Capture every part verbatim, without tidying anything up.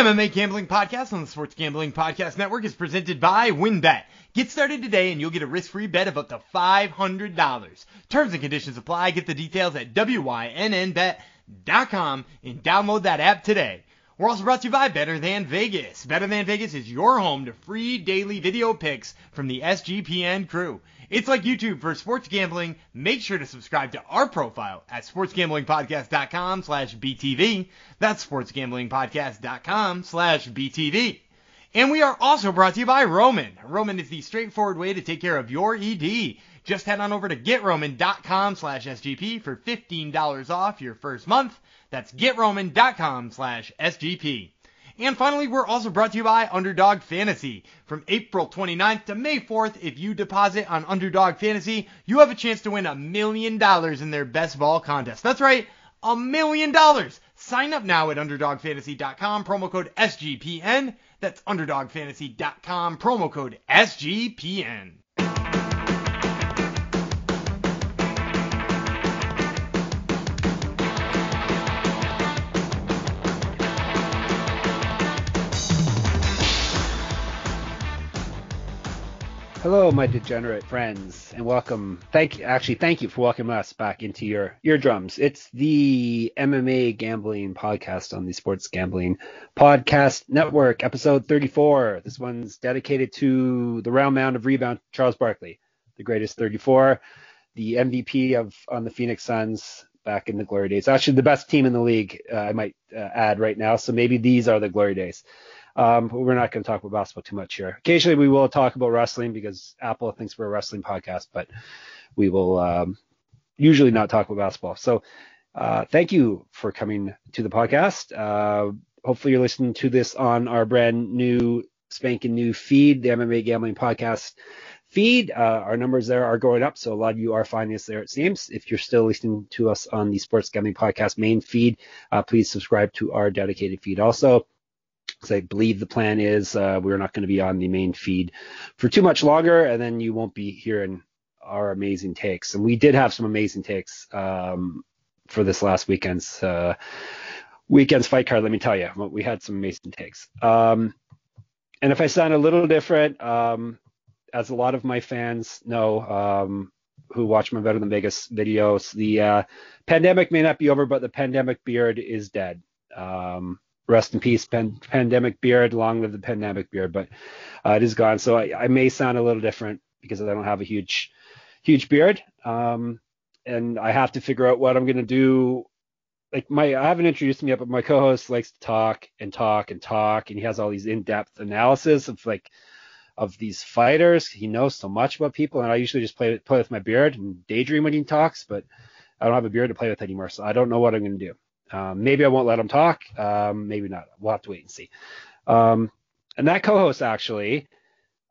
M M A Gambling Podcast on the Sports Gambling Podcast Network is presented by WynnBET. Get started today and you'll get a risk-free bet of up to five hundred dollars. Terms and conditions apply. Get the details at W Y N N bet dot com and download that app today. We're also brought to you by Better Than Vegas. Better Than Vegas is your home to free daily video picks from the S G P N crew. It's like YouTube for sports gambling. Make sure to subscribe to our profile at sports gambling podcast dot com slash B T V. That's sports gambling podcast dot com slash B T V. And we are also brought to you by Roman. Roman is the straightforward way to take care of your E D. Just head on over to get roman dot com slash S G P for fifteen dollars off your first month. That's get roman dot com slash S G P. And finally, we're also brought to you by Underdog Fantasy. From April twenty-ninth to May fourth, if you deposit on Underdog Fantasy, you have a chance to win a million dollars in their best ball contest. That's right, a million dollars. Sign up now at underdog fantasy dot com, promo code S G P N. That's underdog fantasy dot com, promo code S G P N. Hello, my degenerate friends, and welcome. Thank you, actually, thank you for welcoming us back into your eardrums. It's the M M A Gambling Podcast on the Sports Gambling Podcast Network, episode thirty-four. This one's dedicated to the round mound of rebound, Charles Barkley, the greatest thirty-four, the M V P of on the Phoenix Suns back in the glory days. Actually, the best team in the league, uh, I might uh, add right now. So maybe these are the glory days. Um, but we're not going to talk about basketball too much here. Occasionally we will talk about wrestling because Apple thinks we're a wrestling podcast, but we will um, usually not talk about basketball. So uh, thank you for coming to the podcast. Uh, hopefully you're listening to this on our brand new spanking new feed, the M M A Gambling Podcast feed. Uh, our numbers there are going up, so a lot of you are finding us there, it seems. If you're still listening to us on the Sports Gambling Podcast main feed, uh, please subscribe to our dedicated feed also. So I believe the plan is uh, we're not going to be on the main feed for too much longer, and then you won't be hearing our amazing takes. And we did have some amazing takes um, for this last weekend's uh, weekend's fight card. Let me tell you, we had some amazing takes. Um, and if I sound a little different, um, as a lot of my fans know, um, who watch my Better Than Vegas videos, the uh, pandemic may not be over, but the pandemic beard is dead. Um, Rest in peace, pan- pandemic beard. Long live the pandemic beard, but uh, it is gone. So I, I may sound a little different because I don't have a huge, huge beard, um, and I have to figure out what I'm gonna do. Like my, I haven't introduced him yet, but my co-host likes to talk and talk and talk, and he has all these in-depth analysis of like of these fighters. He knows so much about people, and I usually just play play with my beard and daydream when he talks, but I don't have a beard to play with anymore, so I don't know what I'm gonna do. Um, maybe I won't let him talk. Um, maybe not. We'll have to wait and see. Um, and that co-host, actually,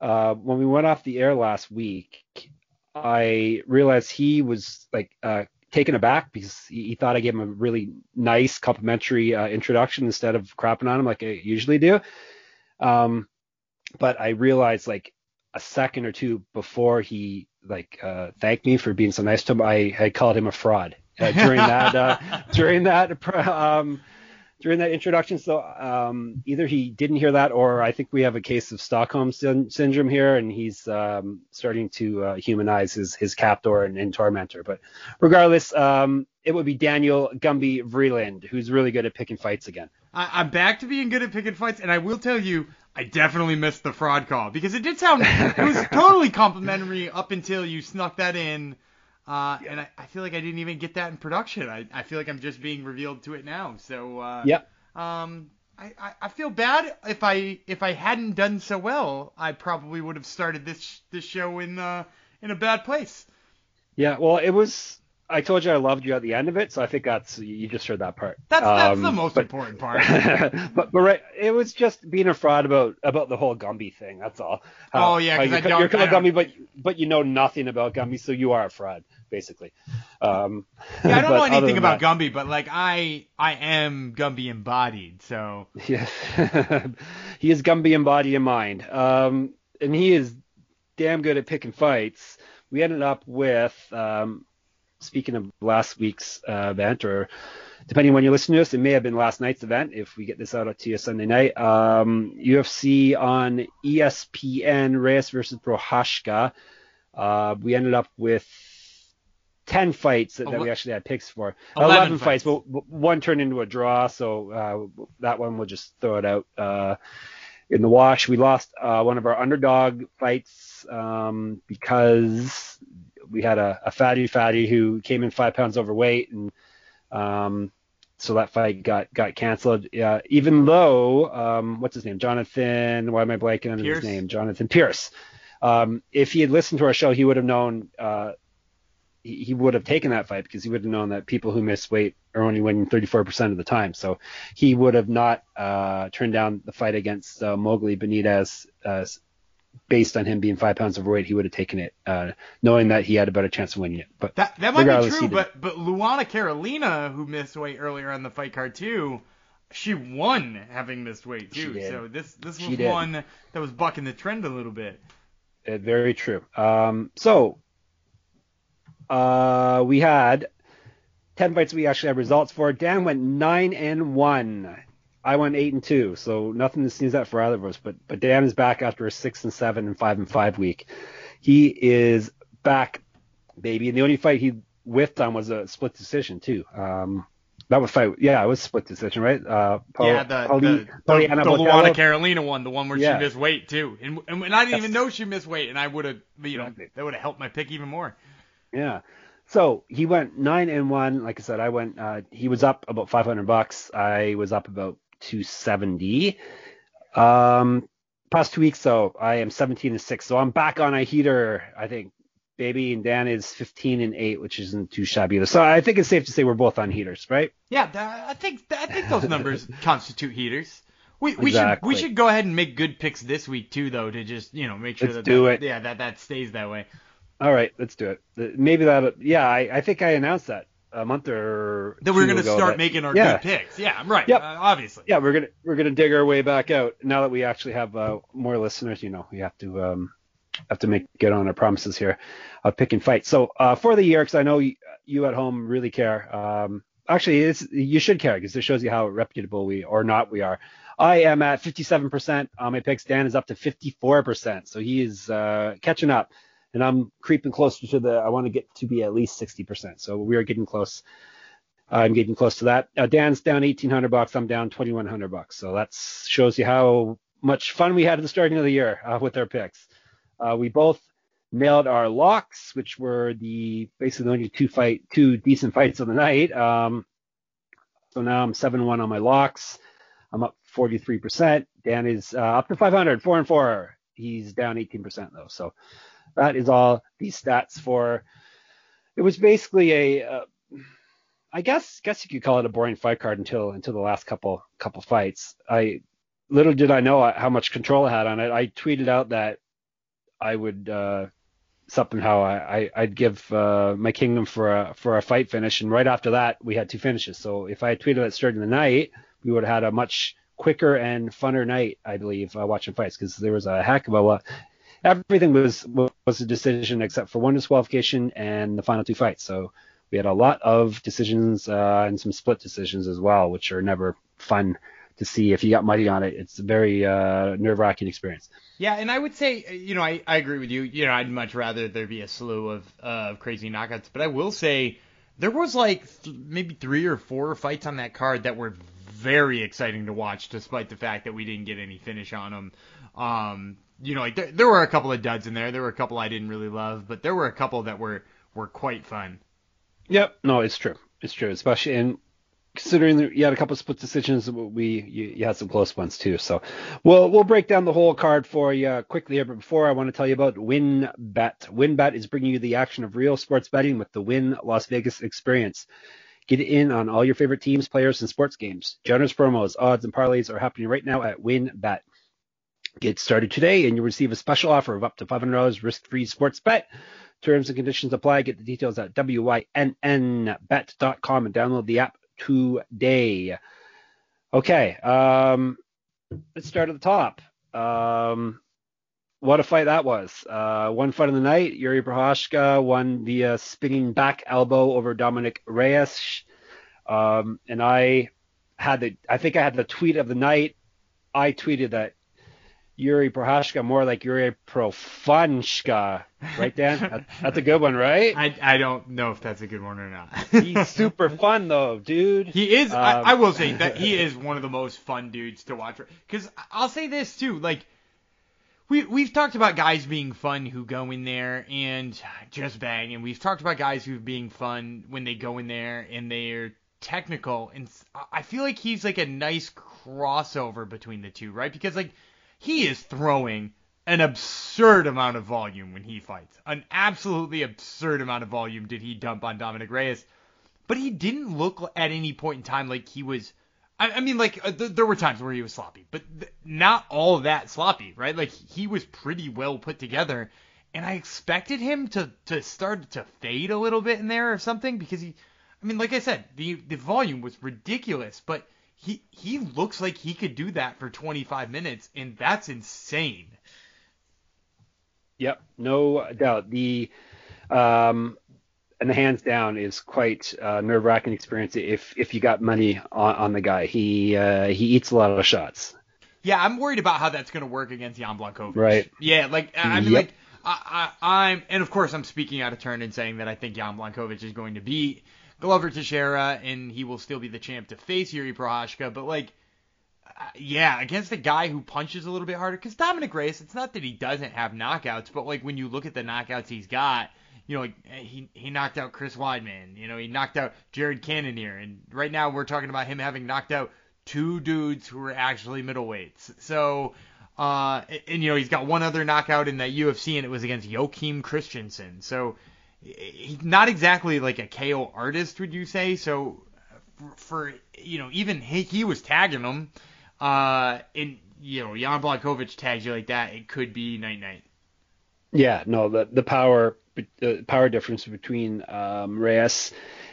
uh, when we went off the air last week, I realized he was like uh, taken aback because he, he thought I gave him a really nice complimentary uh, introduction instead of crapping on him like I usually do. Um, but I realized like a second or two before he like uh, thanked me for being so nice to him, I had called him a fraud. Uh, during that, uh, during that, um, during that introduction. So um, either he didn't hear that, or I think we have a case of Stockholm sy- syndrome here, and he's um, starting to uh, humanize his his captor and, and tormentor. But regardless, um, it would be Daniel Gumby Vreeland, who's really good at picking fights again. I, I'm back to being good at picking fights, and I will tell you, I definitely missed the fraud call because it did sound it was totally complimentary up until you snuck that in. Uh, and I, I feel like I didn't even get that in production. I, I feel like I'm just being revealed to it now. So uh, yeah. Um, I, I, I feel bad if I if I hadn't done so well, I probably would have started this this show in uh in a bad place. Yeah. Well, it was. I told you I loved you at the end of it, so I think that's you just heard that part. That's that's um, the most but, important part. but but right, it was just being a fraud about about the whole Gumby thing. That's all. How, oh yeah, because you, I don't. You're kind of Gumby, but but you know nothing about Gumby, so you are a fraud. Basically, um, yeah, I don't know anything about that, Gumby, but like I, I am Gumby embodied. So yes, he is Gumby embodied in mind, um, and he is damn good at picking fights. We ended up with, um, speaking of last week's uh, event or depending on when you listen to us, it may have been last night's event if we get this out to you Sunday night. Um, U F C on E S P N, Reyes versus Procházka. Uh, we ended up with ten fights that, that we actually had picks for. eleven, eleven fights, but one turned into a draw, so uh, that one we'll just throw it out uh, in the wash. We lost uh, one of our underdog fights um, because we had a, a fatty fatty who came in five pounds overweight, and um, so that fight got got canceled. Yeah, even though um, what's his name, Jonathan? Why am I blanking on his name? Jonathan Pierce. Um, if he had listened to our show, he would have known. Uh, he, he would have taken that fight because he would have known that people who miss weight are only winning thirty-four percent of the time. So he would have not uh, turned down the fight against uh, Mowgli Benitez. Uh, based on him being five pounds overweight, he would have taken it, uh, knowing that he had a better chance of winning it. But that, that might be true, but, but Luana Carolina, who missed weight earlier on the fight card too, she won having missed weight too. So this, this was one that was bucking the trend a little bit. Uh, very true. Um, so uh, we had ten fights we actually had results for. Dan went nine and one. I went eight and two, so nothing to sneeze at for either of us. But but Dan is back after a six and seven and five and five week. He is back, baby. And the only fight he whiffed on was a split decision too. Um, that was fight. Yeah, it was split decision, right? Uh, Paul, yeah, the Pauli, the, the, the Luana Carolina one, the one where yeah. she missed weight too, and and, and I didn't That's, even know she missed weight, and I would have, you know, exactly. that would have helped my pick even more. Yeah. So he went nine and one. Like I said, I went. Uh, he was up about five hundred bucks. I was up about two seventy. Um past two weeks though, I am seventeen and six, so I'm back on a heater, I think, baby. And Dan is fifteen and eight, which isn't too shabby either. So I think it's safe to say we're both on heaters, right? Yeah, I think I think those numbers constitute heaters. We we exactly. should we should go ahead and make good picks this week too, though, to just, you know, make sure let's that do that, it. yeah that that stays that way. All right, let's do it. Maybe that yeah, I, I think I announced that a month or that we're gonna start that, making our yeah. good picks. Yeah, I'm right. Yep. Uh, obviously. Yeah, we're gonna we're gonna dig our way back out now that we actually have uh, more listeners. You know, we have to um have to make good on our promises here of picking fights. So uh, for the year, because I know you, you at home really care. Um, actually, it's, you should care because it shows you how reputable we or not we are. I am at fifty-seven percent on my picks. Dan is up to fifty-four percent, so he is uh, catching up. And I'm creeping closer to the, I want to get to be at least sixty percent. So we are getting close. I'm getting close to that. Uh, Dan's down eighteen hundred bucks. I'm down twenty-one hundred bucks. So that shows you how much fun we had at the starting of the year uh, with our picks. Uh, we both nailed our locks, which were the basically only two fight, two decent fights of the night. Um, so now I'm seven one on my locks. I'm up forty-three percent. Dan is uh, up to five hundred, four and four. He's down eighteen percent though. So that is all these stats for. It was basically a, uh, I guess, guess you could call it a boring fight card until until the last couple couple fights. I little did I know how much control I had on it. I tweeted out that I would uh, somehow I, I I'd give uh, my kingdom for a for a fight finish, and right after that we had two finishes. So if I had tweeted that starting the night, we would have had a much quicker and funner night, I believe, uh, watching fights because there was a heck of a lot. Everything was was a decision except for one disqualification and the final two fights. So we had a lot of decisions uh, and some split decisions as well, which are never fun to see. If you got money on it, it's a very uh, nerve-wracking experience. Yeah, and I would say, you know, I, I agree with you. You know, I'd much rather there be a slew of uh, crazy knockouts. But I will say there was like th- maybe three or four fights on that card that were very exciting to watch, despite the fact that we didn't get any finish on them. Um You know, like there, there were a couple of duds in there. There were a couple I didn't really love, but there were a couple that were, were quite fun. Yep. No, it's true. It's true. Especially in considering that you had a couple of split decisions, we you, you had some close ones too. So we'll, we'll break down the whole card for you quickly here. But before, I want to tell you about WynnBET. WynnBET is bringing you the action of real sports betting with the Wynn Las Vegas experience. Get in on all your favorite teams, players, and sports games. Generous promos, odds, and parlays are happening right now at WynnBET. Get started today and you'll receive a special offer of up to five hundred dollars risk-free sports bet. Terms and conditions apply. Get the details at wynnbet dot com and download the app today. Okay, um, let's start at the top. Um, what a fight that was. Uh, one fight of the night, Jiří Procházka won via spinning back elbow over Dominick Reyes. Um, and I had the, I think I had the tweet of the night. I tweeted that Jiří Procházka more like Jiří Profanska, right, Dan? That, that's a good one, right? I, I don't know if that's a good one or not. He's super fun though, dude. He is. Um, I, I will say that he is one of the most fun dudes to watch. Because I'll say this too, like. We, we've talked about guys being fun who go in there and just bang. And we've talked about guys who are being fun when they go in there and they're technical. And I feel like he's like a nice crossover between the two, right? Because like he is throwing an absurd amount of volume when he fights. An absolutely absurd amount of volume did he dump on Dominick Reyes. But he didn't look at any point in time like he was... I mean, like, th- there were times where he was sloppy, but th- not all that sloppy, right? Like, he was pretty well put together, and I expected him to, to start to fade a little bit in there or something, because he, I mean, like I said, the the volume was ridiculous, but he, he looks like he could do that for twenty-five minutes, and that's insane. Yep, no doubt. The, um... And the hands down is quite a nerve-wracking experience if if you got money on, on the guy. He uh, he eats a lot of shots. Yeah, I'm worried about how that's going to work against Jan Błachowicz. Right. Yeah, like I mean, yep. like I, I I'm and of course I'm speaking out of turn in saying that I think Jan Błachowicz is going to beat Glover Teixeira and he will still be the champ to face Jiří Procházka. But like, uh, yeah, against a guy who punches a little bit harder, because Dominick Reyes, it's not that he doesn't have knockouts, but like when you look at the knockouts he's got. You know, he he knocked out Chris Weidman. You know, he knocked out Jerry Cannonier. And right now we're talking about him having knocked out two dudes who were actually middleweights. So, uh, and, and, you know, he's got one other knockout in that U F C, and it was against Joakim Christensen. So, he's not exactly like a K O artist, would you say? So, for, for you know, even he, he was tagging him. Uh, and, you know, Jan Błachowicz tags you like that, it could be night-night. Yeah, no, the the power... The power difference between um, Reyes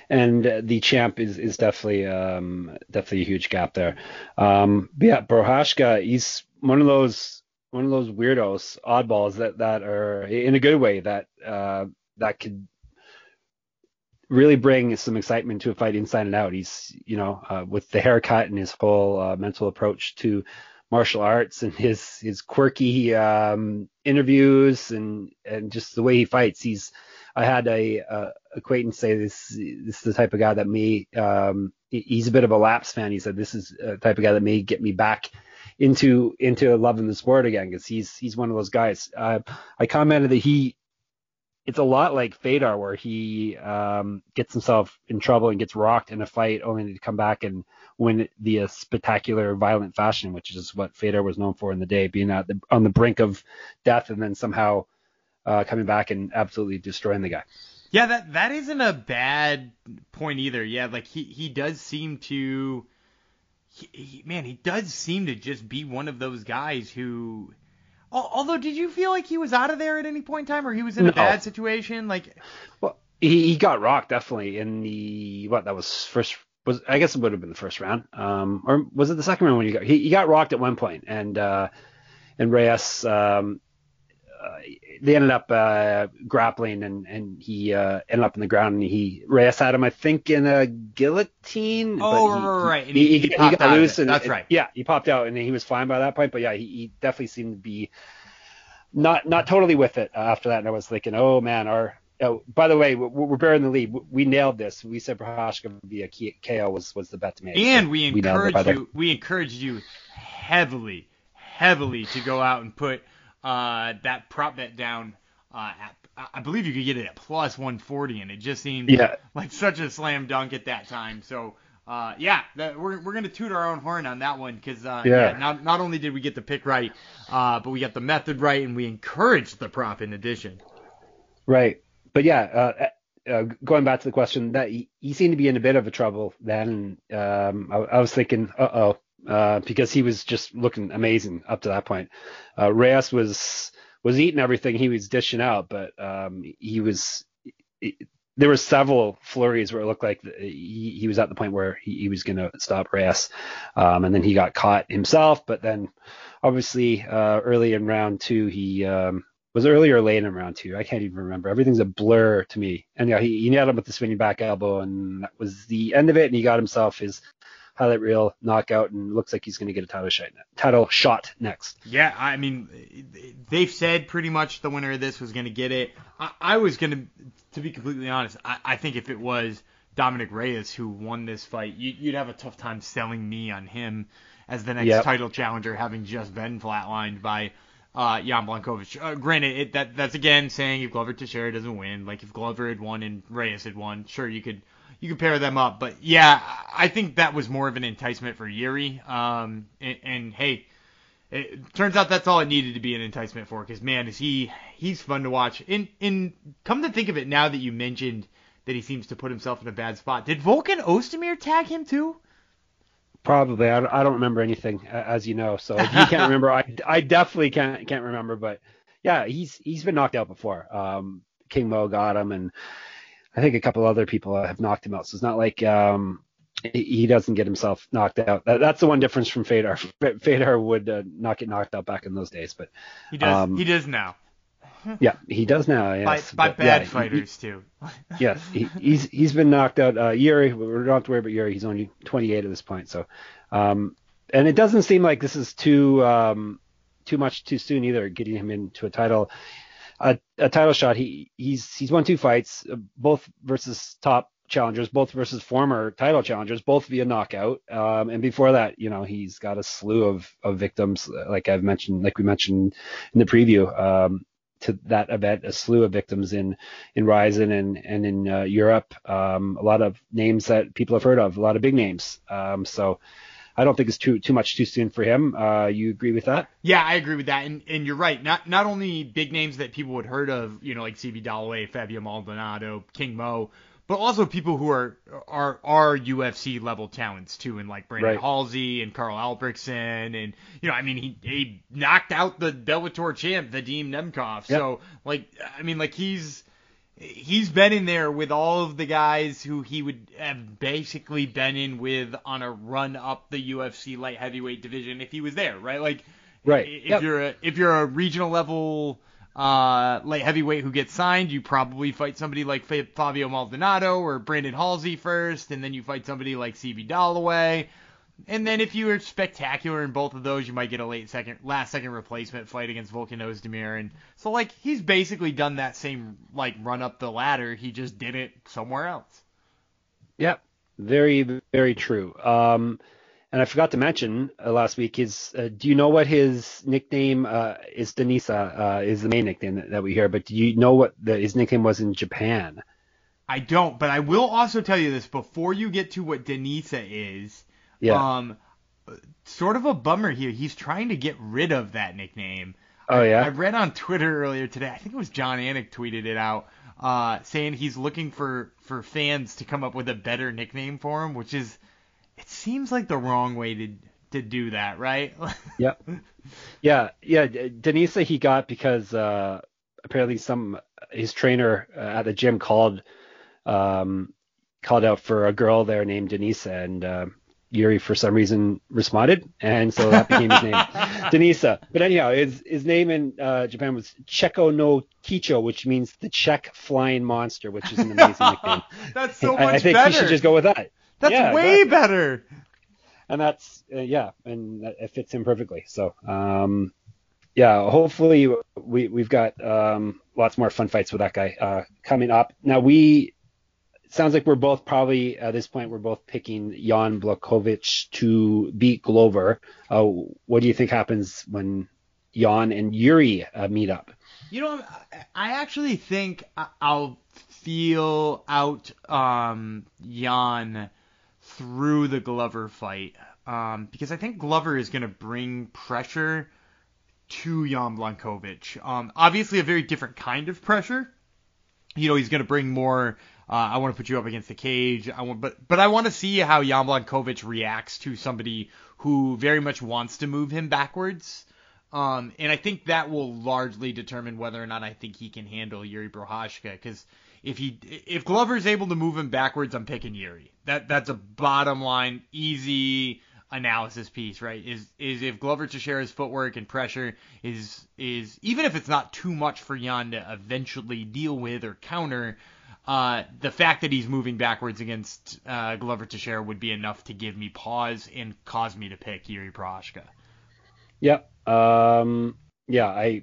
and uh, the champ is is definitely um, definitely a huge gap there. Um, but yeah, Procházka, he's one of those one of those weirdos, oddballs that, that are in a good way that uh, that could really bring some excitement to a fight inside and out. He's you know uh, with the haircut and his whole uh, mental approach to martial arts and his his quirky um, interviews and, and just the way he fights. He's I had a uh, acquaintance say this this is the type of guy that may um, he's a bit of a lapsed fan. He said this is a type of guy that may get me back into into loving the sport again, because he's he's one of those guys. Uh, I commented that he it's a lot like Fedor, where he um, gets himself in trouble and gets rocked in a fight only to come back and win via spectacular, violent fashion, which is what Fedor was known for in the day, being at the, on the brink of death and then somehow uh, coming back and absolutely destroying the guy. Yeah, that that isn't a bad point either. Yeah, like he, he does seem to, he, he, man, he does seem to just be one of those guys who... Although, did you feel like he was out of there at any point in time, or he was in a no. bad situation? Like, well, he, he got rocked definitely in the what that was first was I guess it would have been the first round, um, or was it the second round when he got he, he got rocked at one point, and uh, and Reyes um, uh, they ended up uh, grappling and and he uh, ended up on the ground and he Reyes had him I think in a guillotine. Oh but he, right, and he, he, he, he got loose and that's right. Yeah, he popped out and he was fine by that point, but yeah, he, he definitely seemed to be. Not not totally with it after that, and I was thinking, oh man, our oh, by the way, we're, we're bearing the lead. We, we nailed this. We said Procházka via K O was, was the bet to make. And so we encouraged you. We encouraged you heavily, heavily to go out and put uh, that prop bet down. Uh, at, I believe you could get it at plus one forty, and it just seemed yeah. like such a slam dunk at that time. So uh, yeah, that, we're we're gonna toot our own horn on that one because uh, yeah. yeah, not not only did we get the pick right. Uh, but we got the method right, and we encouraged the prop in addition. Right. But, yeah, uh, uh, going back to the question, that he, he seemed to be in a bit of a trouble then. Um, I, I was thinking, uh-oh, uh, because he was just looking amazing up to that point. Uh, Reyes was was eating everything he was dishing out, but um, he was – there were several flurries where it looked like he, he was at the point where he, he was going to stop Reyes. Um, and then he got caught himself. But then obviously uh, early in round two, he um, was early or late in round two. I can't even remember. Everything's a blur to me. And yeah, he, he nailed him with the spinning back elbow, and that was the end of it. And he got himself his highlight reel knockout, and looks like he's going to get a title shot, title shot next. Yeah, I mean, they've said pretty much the winner of this was going to get it. I, I was going to, to be completely honest, I, I think if it was Dominick Reyes who won this fight, you, you'd have a tough time selling me on him as the next yep. title challenger, having just been flatlined by uh, Jan Błachowicz. Uh, granted, it, that that's again saying if Glover Teixeira doesn't win, like if Glover had won and Reyes had won, sure, you could... You could pair them up, but yeah, I think that was more of an enticement for Jiří. Um, and, and hey, it turns out that's all it needed to be an enticement for, because man, is he he's fun to watch. In in come to think of it, now that you mentioned that he seems to put himself in a bad spot, did Volkan Oezdemir tag him too? Probably. I don't, I don't remember anything, as you know. So if you can't remember, I, I definitely can't can't remember. But yeah, he's he's been knocked out before. Um, King Mo got him, and I think a couple other people have knocked him out. So it's not like um, he doesn't get himself knocked out. That, that's the one difference from Fedor. Fedor would uh, not get knocked out back in those days, but he does. Um, he does now. Yeah, he does now. Yes, by, by but, bad yeah, fighters he, he, too. Yes, he, he's he's been knocked out. Uh, Jiří, we don't have to worry about Jiří. He's only twenty-eight at this point. So, um, and it doesn't seem like this is too um, too much too soon either. Getting him into a title. A, a title shot. He he's he's won two fights, both versus top challengers, both versus former title challengers, both via knockout. Um, and before that, you know, he's got a slew of, of victims, like I've mentioned, like we mentioned in the preview um, to that event, a slew of victims in in Ryzen and and in uh, Europe. Um, a lot of names that people have heard of, a lot of big names. Um, so. I don't think it's too too much too soon for him. Uh, you agree with that? Yeah, I agree with that. And and you're right. Not not only big names that people would heard of, you know, like C B Dollaway, Fabio Maldonado, King Mo, but also people who are are are U F C level talents too, and like Brandon right. Halsey and Carl Albrechtson, and you know, I mean, he he knocked out the Bellator champ Vadim Nemkov. Yep. So like, I mean, like he's. He's been in there with all of the guys who he would have basically been in with on a run up the U F C light heavyweight division if he was there, right? Like, right. If yep. you're a, if you're a regional level uh, light heavyweight who gets signed, you probably fight somebody like Fabio Maldonado or Brandon Halsey first, and then you fight somebody like C B Dollaway, and then if you were spectacular in both of those, you might get a late second, last second replacement fight against Volkan Oezdemir. And so, like, he's basically done that same, like, run up the ladder. He just did it somewhere else. Yeah, very, very true. Um, and I forgot to mention uh, last week is, uh, do you know what his nickname uh, is? Denisa uh, is the main nickname that, that we hear, but do you know what the, his nickname was in Japan? I don't, but I will also tell you this before you get to what Denisa is. Yeah. Um, sort of a bummer here. He's trying to get rid of that nickname. Oh, yeah? I, I read on Twitter earlier today, I think it was John Anik tweeted it out, uh, saying he's looking for, for fans to come up with a better nickname for him, which is, it seems like the wrong way to to do that, right? yeah. Yeah, yeah. Denisa he got because uh, apparently some his trainer at the gym called um called out for a girl there named Denisa, and... Uh, Jiří for some reason responded, and so that became his name, Denisa. But anyhow, his his name in uh, Japan was Cheko no Kicho, which means the Czech flying monster, which is an amazing nickname. That's so much better. I, I think better. He should just go with that. That's yeah, way exactly. better. And that's uh, yeah, and it fits him perfectly. So um, yeah, hopefully we we've got um, lots more fun fights with that guy uh, coming up. Now we. Sounds like we're both probably, at this point, we're both picking Jan Błachowicz to beat Glover. Uh, what do you think happens when Jan and Jiří uh, meet up? You know, I actually think I'll feel out um, Jan through the Glover fight. Um, because I think Glover is going to bring pressure to Jan Błachowicz. Um, obviously a very different kind of pressure. You know, he's going to bring more... Uh, I want to put you up against the cage. I want, but but I want to see how Jan Błachowicz reacts to somebody who very much wants to move him backwards. Um, and I think that will largely determine whether or not I think he can handle Jiří Procházka. Because if he if Glover's able to move him backwards, I'm picking Jiří. That that's a bottom line, easy analysis piece, right? Is is if Glover Teixeira's footwork and pressure is is even if it's not too much for Jan to eventually deal with or counter, uh, the fact that he's moving backwards against uh, Glover Teixeira would be enough to give me pause and cause me to pick Jiří Procházka. Yep. Um, yeah, I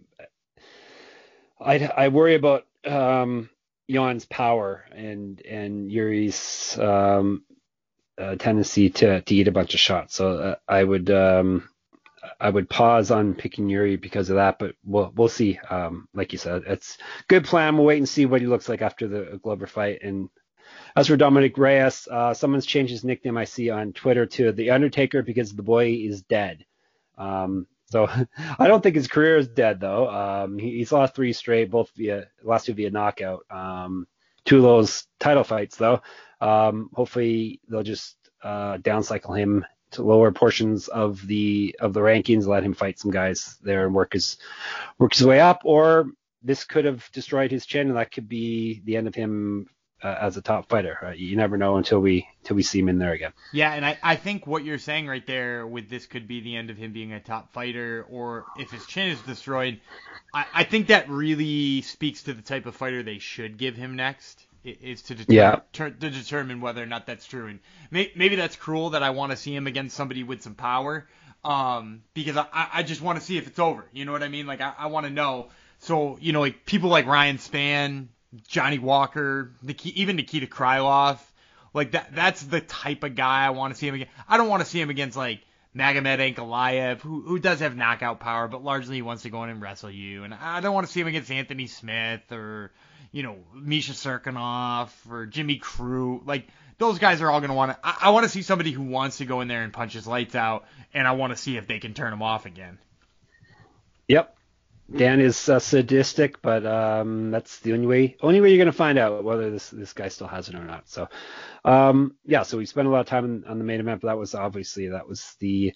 I I worry about um, Jan's power and and Yuri's um, uh, tendency to to eat a bunch of shots. So uh, I would um, I would pause on picking Jiří because of that, but we'll we'll see. Um, like you said, it's good plan. We'll wait and see what he looks like after the Glover fight. And as for Dominick Reyes, uh, someone's changed his nickname I see on Twitter to The Undertaker because the boy is dead. Um, so I don't think his career is dead though. Um, he, he's lost three straight, both via last two via knockout, um, two of those title fights though. Um, hopefully they'll just, uh, downcycle him to lower portions of the, of the rankings, let him fight some guys there and work his, work his way up, or this could have destroyed his chin and that could be the end of him Uh, as a top fighter. Uh, you never know until we until we see him in there again. Yeah, and I, I think what you're saying right there with this could be the end of him being a top fighter, or if his chin is destroyed, I, I think that really speaks to the type of fighter they should give him next, is to, deter- yeah. ter- to determine whether or not that's true. And may- maybe that's cruel that I want to see him against somebody with some power, um, because I, I just want to see if it's over. You know what I mean? Like, I, I want to know. So, you know, like people like Ryan Spann, Johnny Walker, Nikita, even Nikita Krylov, like that. That's the type of guy I want to see him against. I don't want to see him against like Magomed Ankalaev, who who does have knockout power, but largely he wants to go in and wrestle you. And I don't want to see him against Anthony Smith or, you know, Misha Serkinov or Jimmy Crew. Like those guys are all going to want to. I, I want to see somebody who wants to go in there and punch his lights out, and I want to see if they can turn him off again. Yep. Dan is uh, sadistic, but um, that's the only way only way you're going to find out whether this, this guy still has it or not. So, um, yeah, so we spent a lot of time on, on the main event, but that was obviously that was the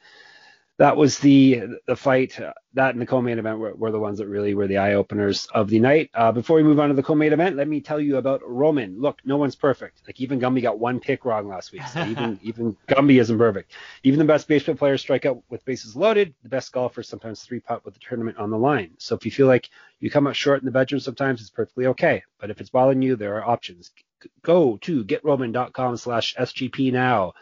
that was the the fight uh, that and the co-main event were, were the ones that really were the eye openers of the night. Uh, before we move on to the co-main event, let me tell you about Roman. Look, no one's perfect. Like even Gumby got one pick wrong last week. So even even Gumby isn't perfect. Even the best baseball players strike out with bases loaded. The best golfers sometimes three putt with the tournament on the line. So if you feel like you come up short in the bedroom, sometimes it's perfectly okay. But if it's bothering you, there are options. Go to get roman dot com slash S G P now.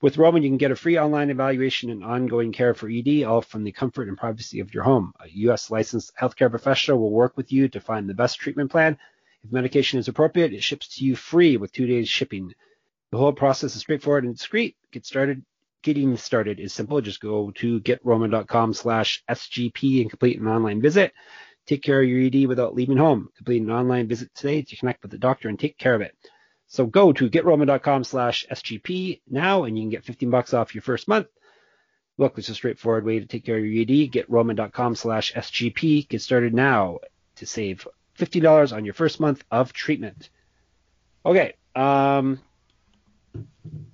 With Roman, you can get a free online evaluation and ongoing care for E D, all from the comfort and privacy of your home. A U S licensed healthcare professional will work with you to find the best treatment plan. If medication is appropriate, it ships to you free with two days shipping. The whole process is straightforward and discreet. Get started. Getting started is simple. Just go to get roman dot com slash S G P and complete an online visit. Take care of your E D without leaving home. Complete an online visit today to connect with the doctor and take care of it. So go to get roman dot com slash S G P now, and you can get fifteen bucks off your first month. Look, it's a straightforward way to take care of your E D. get roman dot com slash S G P. Get started now to save fifty dollars on your first month of treatment. Okay. Um,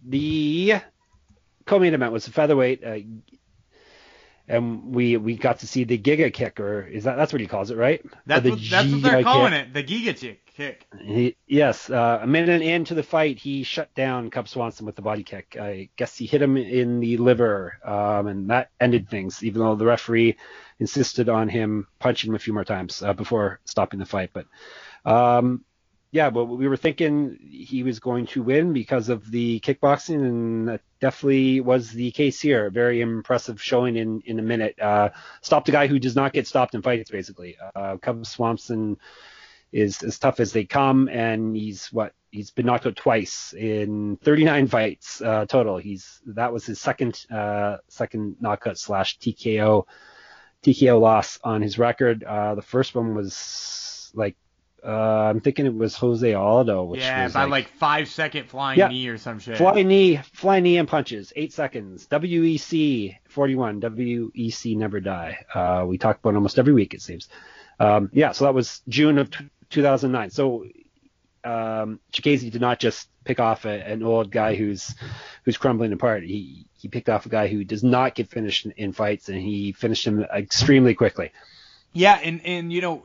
the co-main event was a featherweight, uh, and we we got to see the Giga kick, or is that that's what he calls it, right? That's, the what, that's what they're calling kick. It, the Giga kick. Kick. He, yes, uh, a minute into the fight, he shut down Cub Swanson with the body kick. I guess he hit him in the liver, um, and that ended things, even though the referee insisted on him punching him a few more times uh, before stopping the fight. But, um, yeah, but we were thinking he was going to win because of the kickboxing, and that definitely was the case here. Very impressive showing in, in a minute. Uh, stopped a guy who does not get stopped in fights, basically. Uh, Cub Swanson is as tough as they come, and he's what he's been knocked out twice in thirty-nine fights uh, total. He's that was his second uh, second knockout slash T K O T K O loss on his record. Uh, the first one was like uh, I'm thinking it was Jose Aldo, which yeah, was by like, like five second flying yeah, knee or some shit. Flying knee, flying knee and punches, eight seconds. W E C forty-one. W E C never die. Uh, we talk about it almost every week it seems. Um, yeah, so that was June of two thousand nine. So um, Chikadze did not just pick off a, an old guy who's who's crumbling apart. He he picked off a guy who does not get finished in, in fights, and he finished him extremely quickly. Yeah, and, and you know,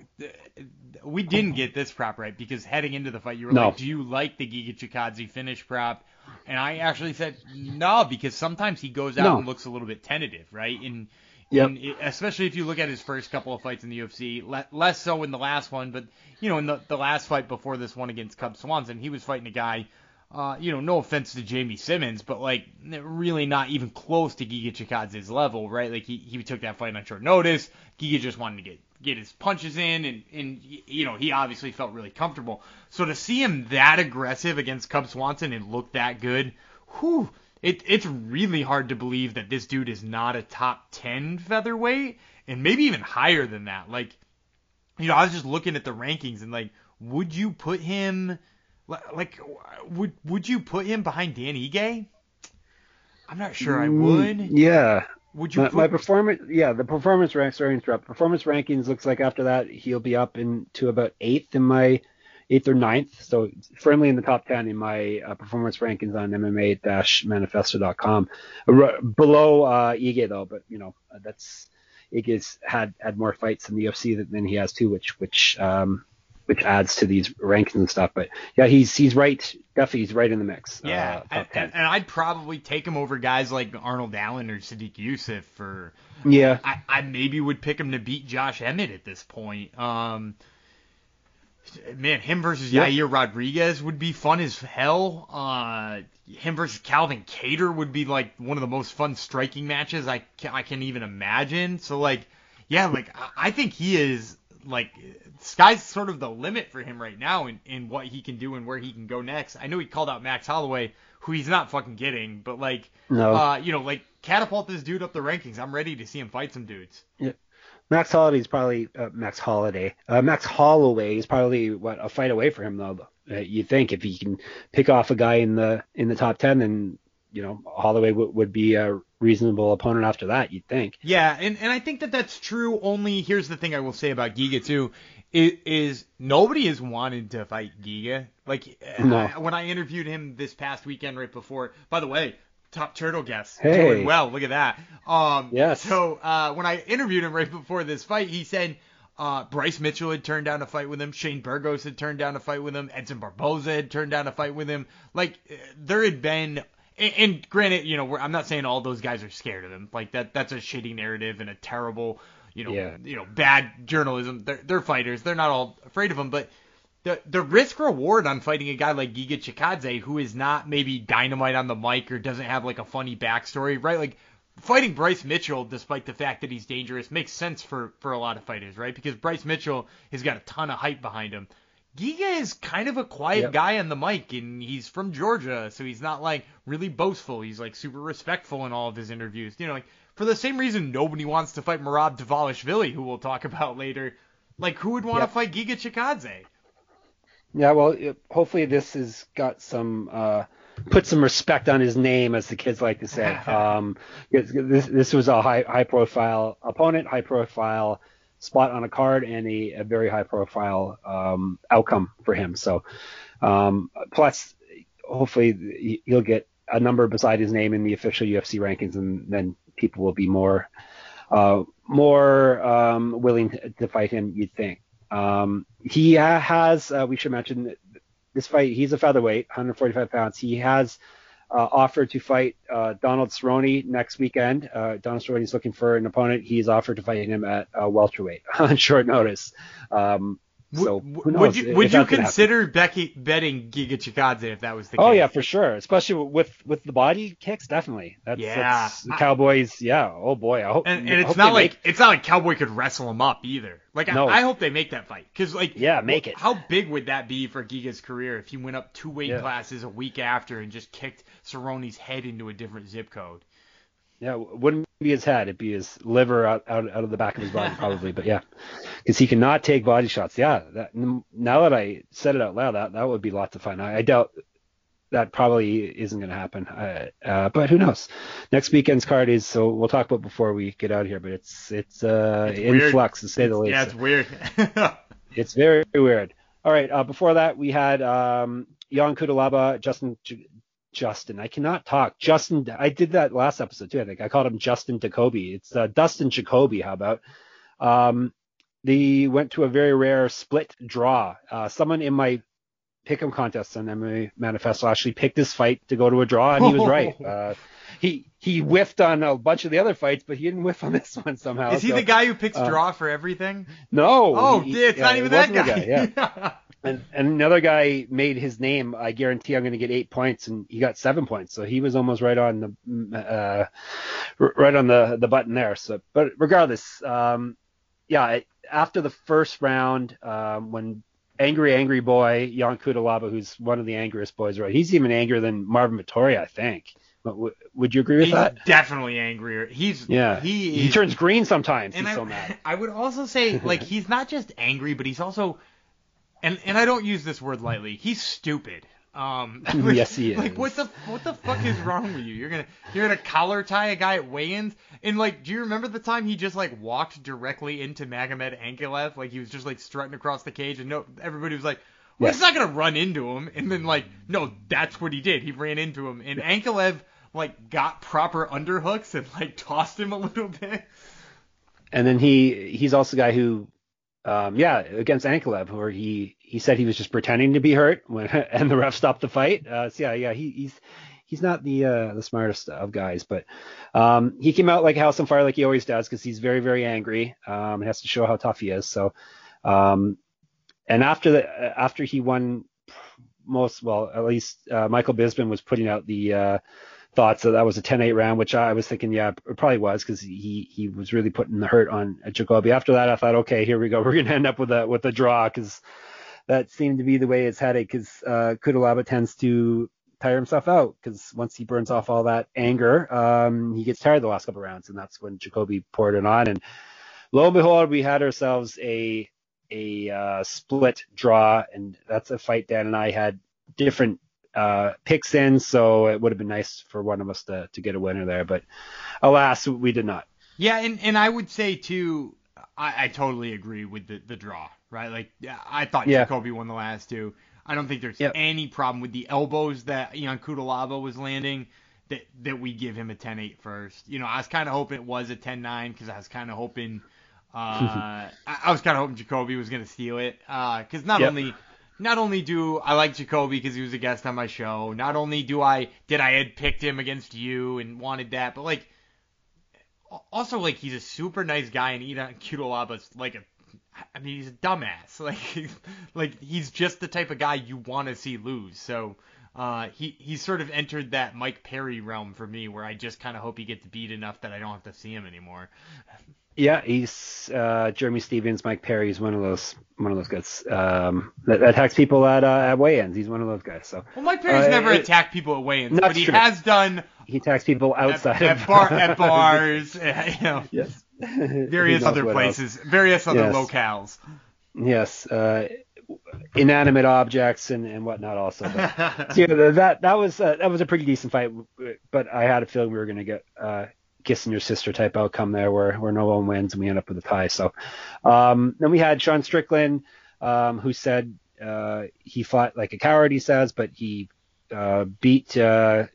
we didn't get this prop right because heading into the fight, you were no. like, do you like the Giga Chikadze finish prop? And I actually said no, because sometimes he goes out no. and looks a little bit tentative, right? And, yep. and it, especially if you look at his first couple of fights in the U F C, le- less so in the last one, but, you know, in the, the last fight before this one against Cub Swanson, he was fighting a guy, uh, you know, no offense to Jamie Simmons, but, like, really not even close to Giga Chikadze's level, right? Like, he, he took that fight on short notice. Giga just wanted to get, get his punches in, and, and, you know, he obviously felt really comfortable. So to see him that aggressive against Cub Swanson and look that good, whew, it, it's really hard to believe that this dude is not a top ten featherweight, and maybe even higher than that. Like, you know, I was just looking at the rankings, and, like, would you put him, like, would would you put him behind Dan Ige? I'm not sure I would. Yeah. Would you my, put... my performance, yeah, the performance ranks are interrupt. Performance rankings looks like after that he'll be up into about eighth in my eighth or ninth, so firmly in the top ten in my uh, performance rankings on M M A dash manifesto dot com. R- below uh, Ige though, but you know that's Ige's had had more fights in the U F C than, than he has too, which which um, which adds to these rankings and stuff. But yeah, he's he's right. Definitely, he's right in the mix. Yeah, uh, and, and, and I'd probably take him over guys like Arnold Allen or Sadiq Yusuf. Or yeah, I, I maybe would pick him to beat Josh Emmett at this point. Um, man, him versus yep. Yair Rodriguez would be fun as hell. Uh, him versus Calvin Kattar would be like one of the most fun striking matches I can, I can even imagine. So like, yeah, like I, I think he is. Like, sky's sort of the limit for him right now in, in what he can do and where he can go next. I know he called out Max Holloway, who he's not fucking getting, but, like, no. uh, you know, like, catapult this dude up the rankings. I'm ready to see him fight some dudes. Yeah. Max Holloway's probably uh, – Max Holiday. Uh, Max Holloway is probably, what, a fight away for him, though, uh, you think. If he can pick off a guy in the in the top ten, then, you know, Holloway w- would be a – reasonable opponent after that, you'd think. Yeah, and, and I think that that's true. Only here's the thing I will say about Giga too, is, is nobody has wanted to fight Giga. Like no. I, when I interviewed him this past weekend right before, by the way, Top Turtle guest, hey. Doing well, look at that. Um, yes. So uh, when I interviewed him right before this fight, he said uh, Bryce Mitchell had turned down a fight with him, Shane Burgos had turned down a fight with him, Edson Barboza had turned down a fight with him. Like there had been. And granted, you know, we're, I'm not saying all those guys are scared of him. Like that, that's a shitty narrative and a terrible, you know, yeah. you know, bad journalism. They're, they're fighters. They're not all afraid of him. But the the risk reward on fighting a guy like Giga Chikadze, who is not maybe dynamite on the mic or doesn't have like a funny backstory, right? Like fighting Bryce Mitchell, despite the fact that he's dangerous, makes sense for for a lot of fighters, right? Because Bryce Mitchell has got a ton of hype behind him. Giga is kind of a quiet yep. guy on the mic, and he's from Georgia, so he's not, like, really boastful. He's, like, super respectful in all of his interviews. You know, like, for the same reason nobody wants to fight Merab Dvalishvili, who we'll talk about later. Like, who would want yep. to fight Giga Chikadze? Yeah, well, it, hopefully this has got some uh, – put some respect on his name, as the kids like to say. um, this, this was a high, high-profile opponent, high-profile – spot on a card and a, a very high profile um, outcome for him. So um, plus hopefully he'll get a number beside his name in the official U F C rankings, and then people will be more uh, more um, willing to, to fight him, you'd think. Um, he has, uh, we should mention this fight, he's a featherweight, one forty-five pounds. He has Uh, offered to fight uh, Donald Cerrone next weekend. Uh, Donald Cerrone is looking for an opponent. He's offered to fight him at uh, welterweight on short notice. Um, so w- who knows? Would you, would you consider Becky betting Giga Chikadze if that was the case? Oh yeah, for sure. Especially with, with the body kicks, definitely. That's, yeah, that's the Cowboys. I, yeah. Oh boy. I hope. And, and I it's hope not like make... it's not like Cowboy could wrestle him up either. Like no. I, I hope they make that fight, because like yeah, make it. How big would that be for Giga's career if he went up two weight yeah. classes a week after and just kicked Cerrone's head into a different zip code? Yeah, it wouldn't be his head. It'd be his liver out, out, out of the back of his body probably. But yeah, because he cannot take body shots. Yeah, that, now that I said it out loud, that, that would be lots of fun. I, I doubt that probably isn't going to happen. I, uh, but who knows? Next weekend's card is, so we'll talk about before we get out of here, but it's it's, uh, it's in weird. flux, to say the least. Yeah, it's weird. It's very weird. All right, uh, before that, we had um, Ian Kutelaba, Justin... Justin, I cannot talk. Justin, I did that last episode too, I think. I called him Justin Jacoby. It's uh, Dustin Jacoby, how about? Um, they went to a very rare split draw. Uh, someone in my pick'em contests on M M A Manifesto actually picked this fight to go to a draw, and he was right. Uh, he he whiffed on a bunch of the other fights, but he didn't whiff on this one somehow. Is he so, the guy who picks uh, draw for everything? No. Oh, he, it's yeah, not even that guy. guy yeah. And, and another guy made his name. I guarantee I'm going to get eight points, and he got seven points. So he was almost right on the uh, right on the, the button there. So, but regardless, um, yeah. It, after the first round, um, when angry angry boy Ian Kutelaba, who's one of the angriest boys, right? He's even angrier than Marvin Vittoria, I think. But w- would you agree with he's that? He's definitely angrier. He's yeah. He is, he turns green sometimes. And he's I, so mad. I would also say, like, he's not just angry, but he's also. And and I don't use this word lightly. He's stupid. Um, like, yes, he is. Like, what the what the fuck is wrong with you? You're gonna you're gonna collar tie a guy at weigh-ins, and like, do you remember the time he just like walked directly into Magomed Ankalaev? Like, he was just like strutting across the cage, and no, everybody was like, well, yes. he's not gonna run into him. And then like, no, that's what he did. He ran into him, and Ankalaev like got proper underhooks and like tossed him a little bit. And then he he's also a guy who. Um, yeah, against Ankalaev, where he, he said he was just pretending to be hurt when and the ref stopped the fight. Uh, so yeah, yeah, he, he's he's not the uh, the smartest of guys, but um, he came out like a house on fire, like he always does, because he's very very angry. Um, and has to show how tough he is. So, um, and after the after he won most, well, at least uh, Michael Bisping was putting out the. Uh, Thoughts that that was a ten eight round, which I was thinking, yeah, it probably was, because he he was really putting the hurt on Jacoby. After that, I thought, okay, here we go, we're gonna end up with a with a draw, because that seemed to be the way it's headed. Because uh, Kutelaba tends to tire himself out, because once he burns off all that anger, um, he gets tired the last couple of rounds, and that's when Jacoby poured it on. And lo and behold, we had ourselves a a uh, split draw, and that's a fight Dan and I had different. Uh, picks in, so it would have been nice for one of us to, to get a winner there, but alas, we did not. Yeah, and, and I would say too, I, I totally agree with the, the draw, right? Like, I thought yeah. Jacoby won the last two. I don't think there's yep. any problem with the elbows that Ian Kutelaba was landing, that, that we give him a ten eight first. You know, I was kind of hoping it was a ten nine, because I was kind of hoping uh, I, I was kind of hoping Jacoby was going to steal it, because uh, not yep. only Not only do I like Jacoby because he was a guest on my show, not only do I did I had picked him against you and wanted that, but like also like he's a super nice guy, and Ian Kutelaba's like a I mean he's a dumbass. Like like he's just the type of guy you want to see lose. So uh, he he sort of entered that Mike Perry realm for me, where I just kind of hope he gets beat enough that I don't have to see him anymore. Yeah, he's uh, Jeremy Stevens, Mike Perry. He's one of those one of those guys um, that, that attacks people at uh, at weigh-ins. He's one of those guys. So well, Mike Perry's uh, never it, attacked people at weigh-ins, but he true. has done. He attacks people outside at, at, bar, at bars, you know, yes. various other places, else. various other yes. locales. Yes, uh, inanimate objects and, and whatnot also. But, so, you know, that that was uh, that was a pretty decent fight, but I had a feeling we were going to get. Uh, kissing your sister type outcome there where, where no one wins and we end up with a tie. So um, then we had Sean Strickland um, who said uh, he fought like a coward, he says, but he uh, beat uh,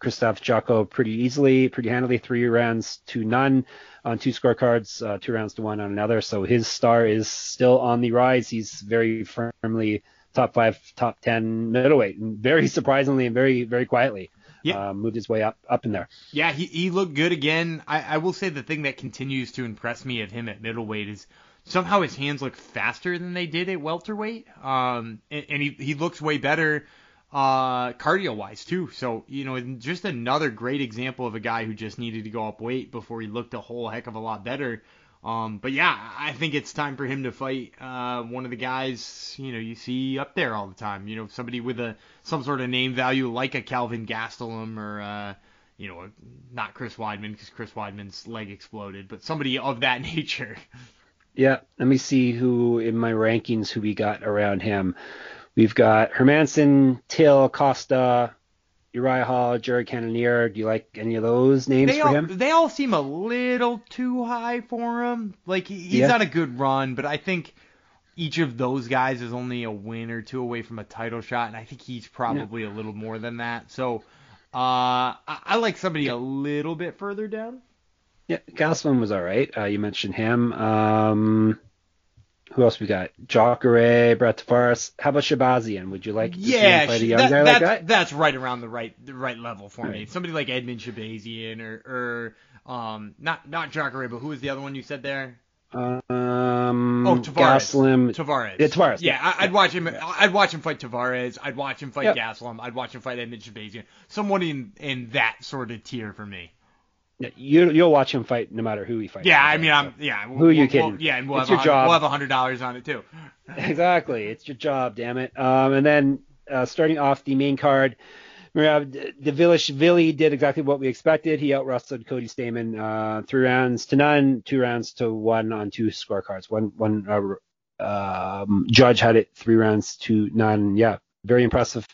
Krzysztof Jocko pretty easily, pretty handily, three rounds to none on two scorecards, uh, two rounds to one on another. So his star is still on the rise. He's very firmly top five, top ten middleweight, and very surprisingly and very, very quietly. Yeah. Um, moved his way up, up in there. Yeah, he, he looked good again. I, I will say the thing that continues to impress me of him at middleweight is somehow his hands look faster than they did at welterweight. Um, and, and he, he looks way better uh, cardio-wise, too. So, you know, just another great example of a guy who just needed to go up weight before he looked a whole heck of a lot better. Um, but, yeah, I think it's time for him to fight uh, one of the guys, you know, you see up there all the time. You know, somebody with a some sort of name value like a Calvin Gastelum or, uh, you know, not Chris Weidman because Chris Weidman's leg exploded, but somebody of that nature. Yeah, let me see who in my rankings who we got around him. We've got Hermanson, Till, Costa, Uriah Hall, Jerry Cannonier. Do you like any of those names they for all, him? They all seem a little too high for him. Like, he, he's yeah. on a good run, but I think each of those guys is only a win or two away from a title shot, and I think he's probably no. a little more than that. So uh, I, I like somebody yeah. a little bit further down. Yeah, Gastelum was all right. Uh, you mentioned him. Um, who else we got? Jacare, Brad Tavares. How about Shahbazyan? Would you like to yeah, see play the young that, guy that's, like that? That's right around the right the right level for right. me. Somebody like Edmen Shahbazyan or or um not not Jacare, but who was the other one you said there? Um, oh, Tavares. Gaslam. Tavares. Yeah, Tavares. Yeah, I, I'd watch him. Yeah. I'd watch him fight Tavares. I'd watch him fight yep. Gaslam. I'd watch him fight Edmen Shahbazyan. Someone in, in that sort of tier for me. Yeah, you you'll watch him fight no matter who he fights. Yeah, I mean, I'm yeah. Who are you we'll, kidding? We'll, yeah, and we'll it's have your job. We'll have a hundred dollars on it too. Exactly, it's your job, damn it. Um, and then uh, starting off the main card. Merab Dvalishvili did exactly what we expected. He out-wrestled Cody Stamann uh, three rounds to none, two rounds to one on two scorecards. One one uh, um, judge had it three rounds to none. Yeah, very impressive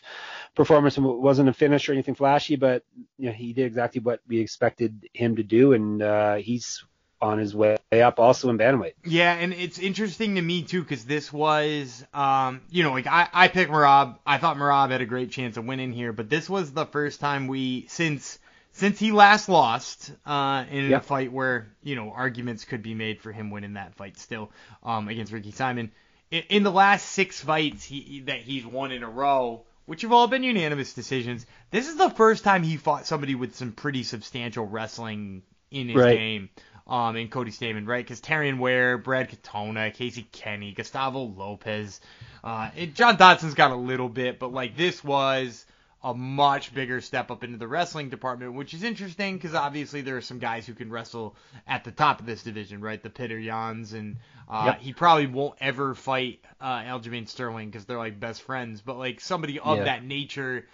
performance. It wasn't a finish or anything flashy, but you know, he did exactly what we expected him to do, and uh, he's on his way up also in bantamweight. Yeah, and it's interesting to me too, because this was, um, you know, like I, I picked Merab. I thought Merab had a great chance of winning here, but this was the first time we, since since he last lost uh, in yep. a fight where, you know, arguments could be made for him winning that fight still um, against Ricky Simon. In, in the last six fights he, that he's won in a row, which have all been unanimous decisions, this is the first time he fought somebody with some pretty substantial wrestling in his right. game. Um, and Cody Stamann, right? Because Tarion Ware, Brad Katona, Casey Kenny, Gustavo Lopez, uh, and John Dodson's got a little bit, but like this was a much bigger step up into the wrestling department, which is interesting because obviously there are some guys who can wrestle at the top of this division, right? The Peter Jans, and uh, yep. he probably won't ever fight uh, Aljamain Sterling because they're like best friends, but like somebody of yep. that nature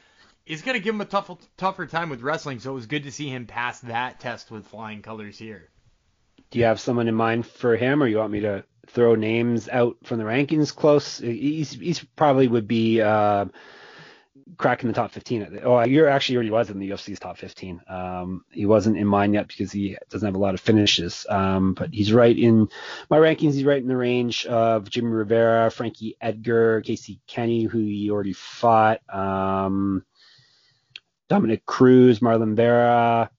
is going to give him a tough, tougher time with wrestling, so it was good to see him pass that test with flying colors here. Do you have someone in mind for him, or you want me to throw names out from the rankings close? He's, he's probably would be uh, cracking the top fifteen. Oh, you're actually already was in the U F C's top fifteen. Um, he wasn't in mine yet because he doesn't have a lot of finishes. Um, but he's right in my rankings. He's right in the range of Jimmy Rivera, Frankie Edgar, Casey Kenny, who he already fought, um, Dominick Cruz, Marlon Vera.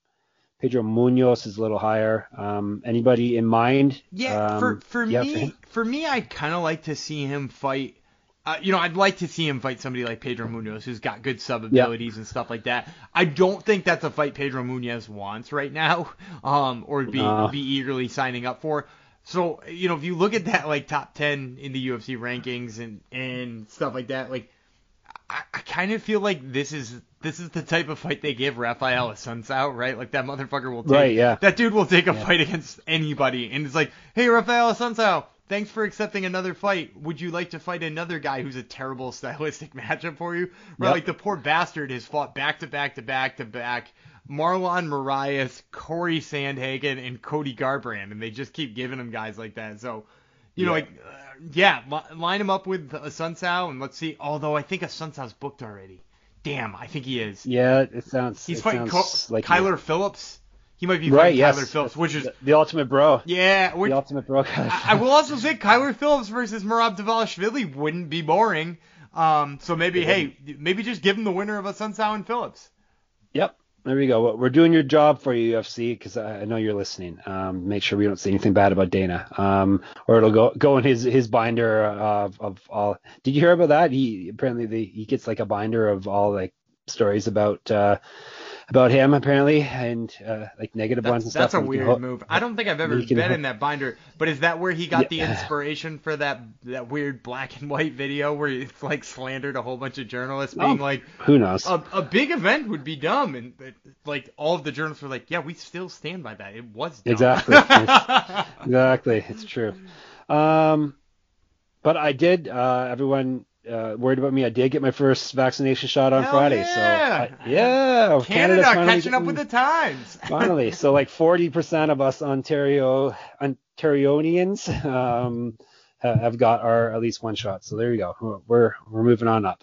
Pedro Munhoz is a little higher. Um, anybody in mind? Yeah, um, for for yeah, me, for, for me, I kind of like to see him fight. Uh, you know, I'd like to see him fight somebody like Pedro Munhoz, who's got good sub abilities yep. and stuff like that. I don't think that's a fight Pedro Munhoz wants right now, um, or be uh, be eagerly signing up for. So, you know, if you look at that like top ten in the U F C rankings and and stuff like that, like I, I kind of feel like this is. This is the type of fight they give Rafael Asuncao, right? Like that motherfucker will take right, yeah. that dude will take a yeah. fight against anybody, and it's like, hey, Rafael Asuncao, thanks for accepting another fight. Would you like to fight another guy who's a terrible stylistic matchup for you? Right, yep. Like the poor bastard has fought back to back to back to back Marlon Moraes, Cory Sandhagen, and Cody Garbrandt, and they just keep giving him guys like that. So, you yeah. know, like, uh, yeah, li- line him up with Asuncao, and let's see. Although I think Asuncao's booked already. Damn, I think he is. Yeah, it sounds. He's it fighting sounds Co- like Kyler it. Phillips. He might be fighting right, yes. Kyler Phillips, which is the, the ultimate bro. Yeah, the ultimate bro. I, I will also say Kyler Phillips versus Merab Dvalishvili wouldn't be boring. Um, so maybe it hey, wouldn't. maybe just give him the winner of Asuncao and Phillips. Yep, there we go. We're doing your job for you, U F C, because I know you're listening. Um, make sure we don't say anything bad about Dana, um, or it'll go go in his his binder of of all. Did you hear about that? He apparently the, he gets like a binder of all like stories about uh, about him apparently, and uh, like negative that's, ones and that's stuff. That's a weird ho- move. I don't think I've ever been ho- in that binder. But is that where he got yeah. the inspiration for that that weird black and white video where it's like slandered a whole bunch of journalists being oh, like, who knows? A, a big event would be dumb, and like all of the journalists were like, yeah, we still stand by that. It was dumb. Exactly, it's, exactly, it's true. Um, but I did. Uh, everyone. Uh, worried about me, I did get my first vaccination shot on Hell Friday. Yeah. So I, yeah, Canada catching up with the times. Finally, so like forty percent of us Ontario Ontarianians um, have got our at least one shot. So there you go. We're we're moving on up.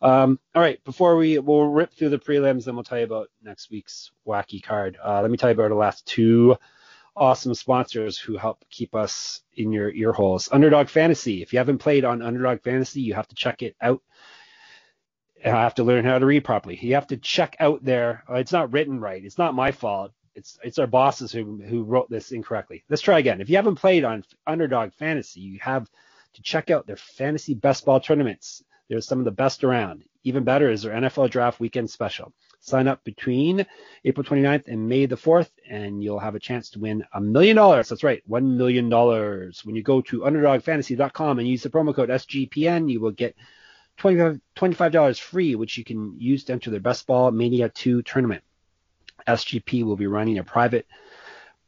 Um, all right, before we we'll rip through the prelims, then we'll tell you about next week's wacky card. Uh, let me tell you about our last two awesome sponsors who help keep us in your ear holes. Underdog Fantasy. If you haven't played on Underdog Fantasy, you have to check it out. And I have to learn how to read properly. You have to check out there. It's not written right. It's not my fault. It's it's our bosses who who wrote this incorrectly. Let's try again. If you haven't played on Underdog Fantasy, you have to check out their fantasy best ball tournaments. They're some of the best around. Even better is their N F L Draft Weekend Special. Sign up between April twenty-ninth and May the fourth, and you'll have a chance to win a million dollars. That's right, one million dollars. When you go to underdog fantasy dot com and use the promo code S G P N, you will get twenty-five dollars free, which you can use to enter their Best Ball Mania two tournament. S G P will be running a private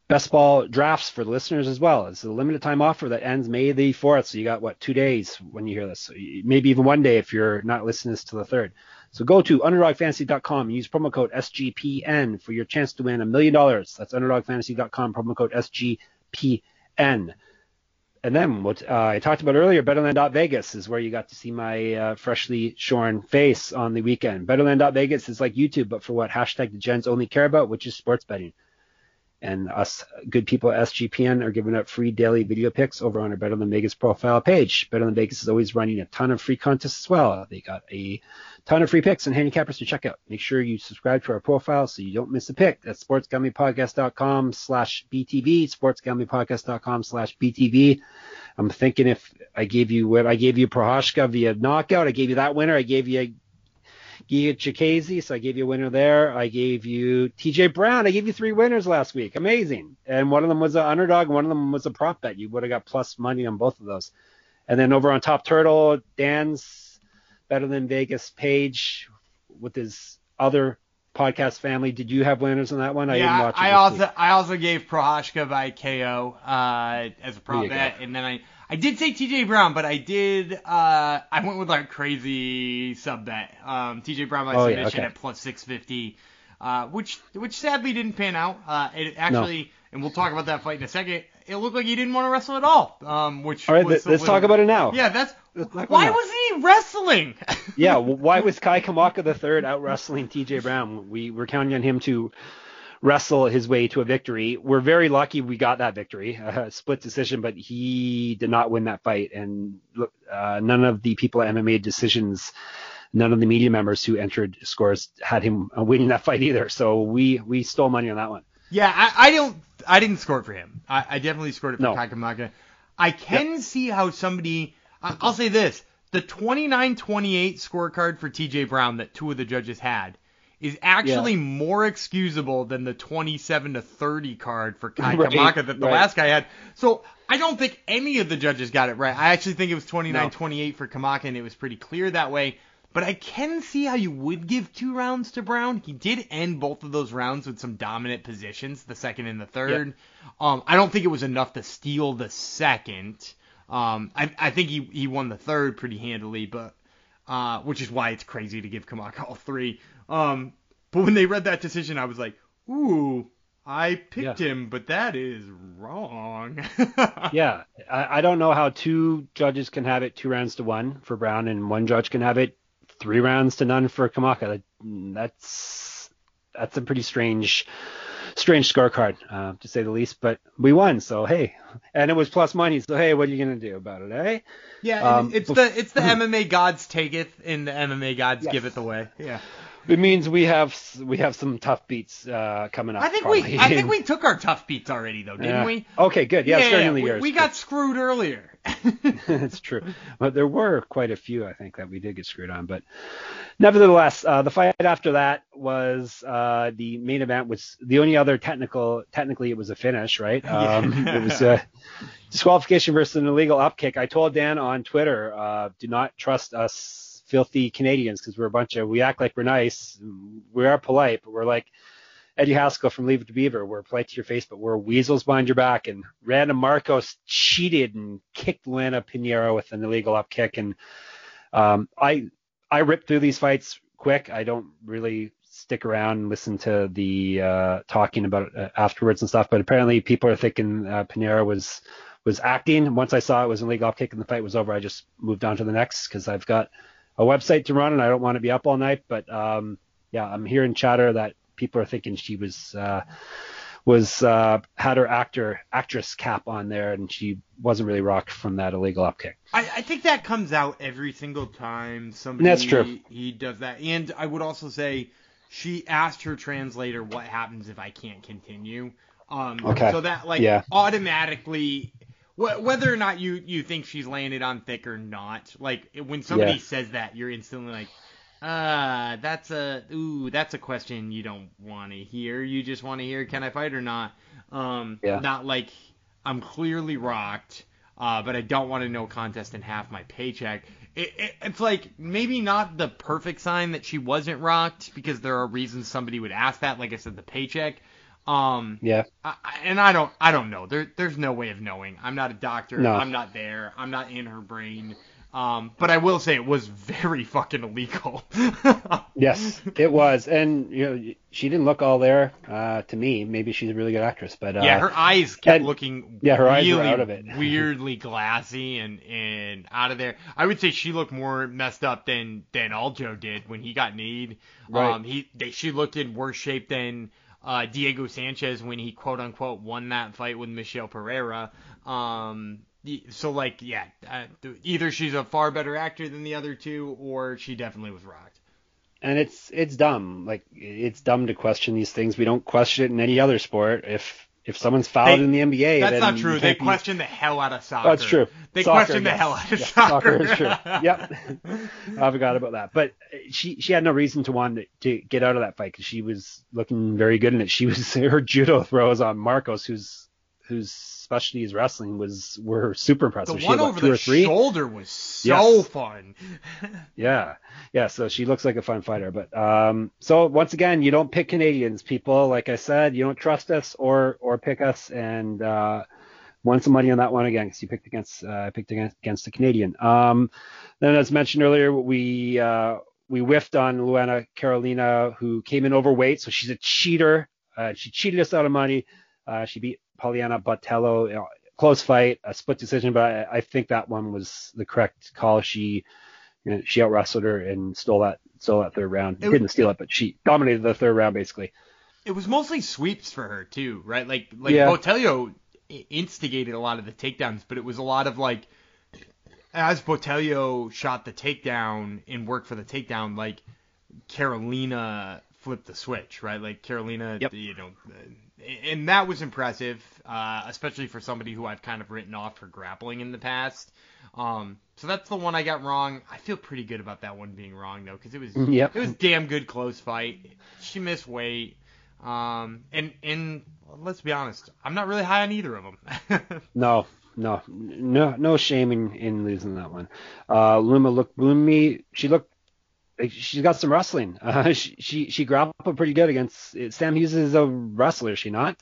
best ball drafts for the listeners as well. It's a limited time offer that ends May the fourth. So you got, what, two days when you hear this. So maybe even one day if you're not listening to this till the third. So go to underdog fantasy dot com and use promo code S G P N for your chance to win a million dollars. That's underdog fantasy dot com, promo code S G P N. And then what uh, I talked about earlier, betterland dot vegas is where you got to see my uh, freshly shorn face on the weekend. betterland dot vegas is like YouTube, but for what hashtag the gens only care about, which is sports betting. And us good people at S G P N are giving out free daily video picks over on our Better Than Vegas profile page. Better Than Vegas is always running a ton of free contests as well. They got a ton of free picks and handicappers to check out. Make sure you subscribe to our profile so you don't miss a pick. That's sports gambling podcast dot com slash B T V, sports gambling podcast dot com slash B T V. I'm thinking if I gave you what I gave you Procházka via knockout, I gave you that winner, I gave you a Giga Chikadze, so I gave you a winner there. I gave you T J. Brown. I gave you three winners last week. Amazing. And one of them was an underdog. One of them was a prop bet. You would have got plus money on both of those. And then over on Top Turtle, Dan's Better Than Vegas page with his other podcast family. Did you have winners on that one? I yeah, didn't watch it. I also, I also gave Procházka by K O uh, as a prop bet. Go. And then I, I did say T J. Brown, but I did uh, – I went with like crazy sub bet. Um, T J. Brown by oh, submission yeah, okay. at plus six fifty, uh, which which sadly didn't pan out. Uh, it actually no. – and we'll talk about that fight in a second. It looked like he didn't want to wrestle at all. Um, which all right, was th- let's little, talk about it now. Yeah, that's – why wasn't he wrestling? Yeah, why was Kai Kamaka the third out-wrestling T J. Brown? We were counting on him to – wrestle his way to a victory. We're very lucky we got that victory, uh, split decision, but he did not win that fight. And uh, none of the people at M M A Decisions, none of the media members who entered scores had him winning that fight either. So we we stole money on that one. Yeah, I, I don't. I didn't score it for him. I, I definitely scored it for no. Kai Kamaka. I can yep. see how somebody. I'll say this: the twenty-nine twenty-eight scorecard for T J. Brown that two of the judges had is actually yeah. more excusable than the twenty-seven to thirty card for Kai right, Kamaka that the right. last guy had. So I don't think any of the judges got it right. I actually think it was twenty-nine twenty-eight no. for Kamaka, and it was pretty clear that way. But I can see how you would give two rounds to Brown. He did end both of those rounds with some dominant positions, the second and the third. Yep. Um, I don't think it was enough to steal the second. Um, I, I think he, he won the third pretty handily, but uh, which is why it's crazy to give Kamaka all three. Um, but when they read that decision, I was like, ooh, I picked yeah. him, but that is wrong. yeah. I, I don't know how two judges can have it two rounds to one for Brown and one judge can have it three rounds to none for Kamaka. That, that's, that's a pretty strange, strange scorecard, uh, to say the least, but we won. So, hey, and it was plus money. So, hey, what are you going to do about it? Eh? Yeah. Um, it's the, it's the M M A gods taketh and the M M A gods yes. giveth away. Yeah. It means we have we have some tough beats uh, coming up. I think probably. we I think we took our tough beats already though, didn't yeah. we? Okay, good. Yeah, yeah certainly yeah. We, yours. We got screwed earlier. That's true. But there were quite a few I think that we did get screwed on. But nevertheless, uh, the fight after that was uh, the main event was the only other technical. Technically, it was a finish, right? Um, yeah. It was a disqualification versus an illegal upkick. I told Dan on Twitter, uh, do not trust us. Filthy Canadians, because we're a bunch of we act like we're nice, we are polite, but we're like Eddie Haskell from Leave It to Beaver. We're polite to your face, but we're weasels behind your back. And Random Marcos cheated and kicked Luana Pinheiro with an illegal up kick. And um, I I rip through these fights quick. I don't really stick around and listen to the uh, talking about it afterwards and stuff. But apparently, people are thinking uh, Pinheiro was was acting. Once I saw it was an illegal up kick and the fight was over, I just moved on to the next because I've got a website to run and I don't want to be up all night, but um, yeah, I'm hearing chatter that people are thinking she was, uh, was, uh, had her actor actress cap on there and she wasn't really rocked from that illegal upkick. I, I think that comes out every single time somebody That's true. He, he does that. And I would also say she asked her translator, what happens if I can't continue? Um, okay. so that like yeah. automatically Whether or not you, you think she's landed on thick or not, like when somebody yeah. says that, you're instantly like, ah, uh, that's a ooh, that's a question you don't want to hear. You just want to hear, can I fight or not? Um, yeah. Not like I'm clearly rocked, uh, but I don't want a no contest and half my paycheck. It, it, it's like maybe not the perfect sign that she wasn't rocked, because there are reasons somebody would ask that. Like I said, the paycheck. Um, yeah. I, and I don't, I don't know. There, there's no way of knowing. I'm not a doctor. No. I'm not there. I'm not in her brain. Um, but I will say it was very fucking illegal. Yes, it was. And you know, she didn't look all there, uh, to me. Maybe she's a really good actress, but, uh, yeah, her eyes kept and, looking yeah, her really eyes were out of it. Weirdly glassy and, and out of there. I would say she looked more messed up than, than Aljo did when he got kneed. Right. Um, he, they, she looked in worse shape than, Uh, Diego Sanchez when he quote unquote won that fight with Michelle Pereira. Um, so like, yeah, uh, either she's a far better actor than the other two, or she definitely was rocked. And it's, it's dumb. Like, it's dumb to question these things. We don't question it in any other sport. If, if someone's fouled they, in the N B A, that's then not true. They question the hell out of soccer. That's true. They soccer, question yes. the hell out of yeah, soccer. Soccer is true. Yep. I forgot about that. But she, she had no reason to want to get out of that fight, because she was looking very good in it. She was, her judo throws on Marcos, who's, whose specialty is wrestling, was were super impressive. The she one had, what, over two the or three? Shoulder was so yes. fun. yeah, yeah. So she looks like a fun fighter. But um, so once again, you don't pick Canadians, people. Like I said, you don't trust us or or pick us. And uh, won some money on that one again, because you picked against I uh, picked against, against the Canadian. Um, then as mentioned earlier, we uh, we whiffed on Luana Carolina, who came in overweight, so she's a cheater. Uh, she cheated us out of money. Uh, she beat Poliana Botelho, you know, close fight, a split decision, but I, I think that one was the correct call. She, you know, she out wrestled her and stole that stole that third round. It Didn't was, steal it, but she dominated the third round basically. It was mostly sweeps for her too, right? Like like yeah. Botelho instigated a lot of the takedowns, but it was a lot of like, as Botelho shot the takedown and worked for the takedown, like Carolina flipped the switch, right? Like Carolina, yep. you know. And that was impressive, uh, especially for somebody who I've kind of written off for grappling in the past. Um, so that's the one I got wrong. I feel pretty good about that one being wrong, though, because it was yep. it was damn good close fight. She missed weight. Um, and, and let's be honest, I'm not really high on either of them. no, no, no no shame in, in losing that one. Uh, Luma looked Lumi, she looked. She's got some wrestling. Uh, she, she she grappled pretty good against – Sam Hughes is a wrestler, is she not?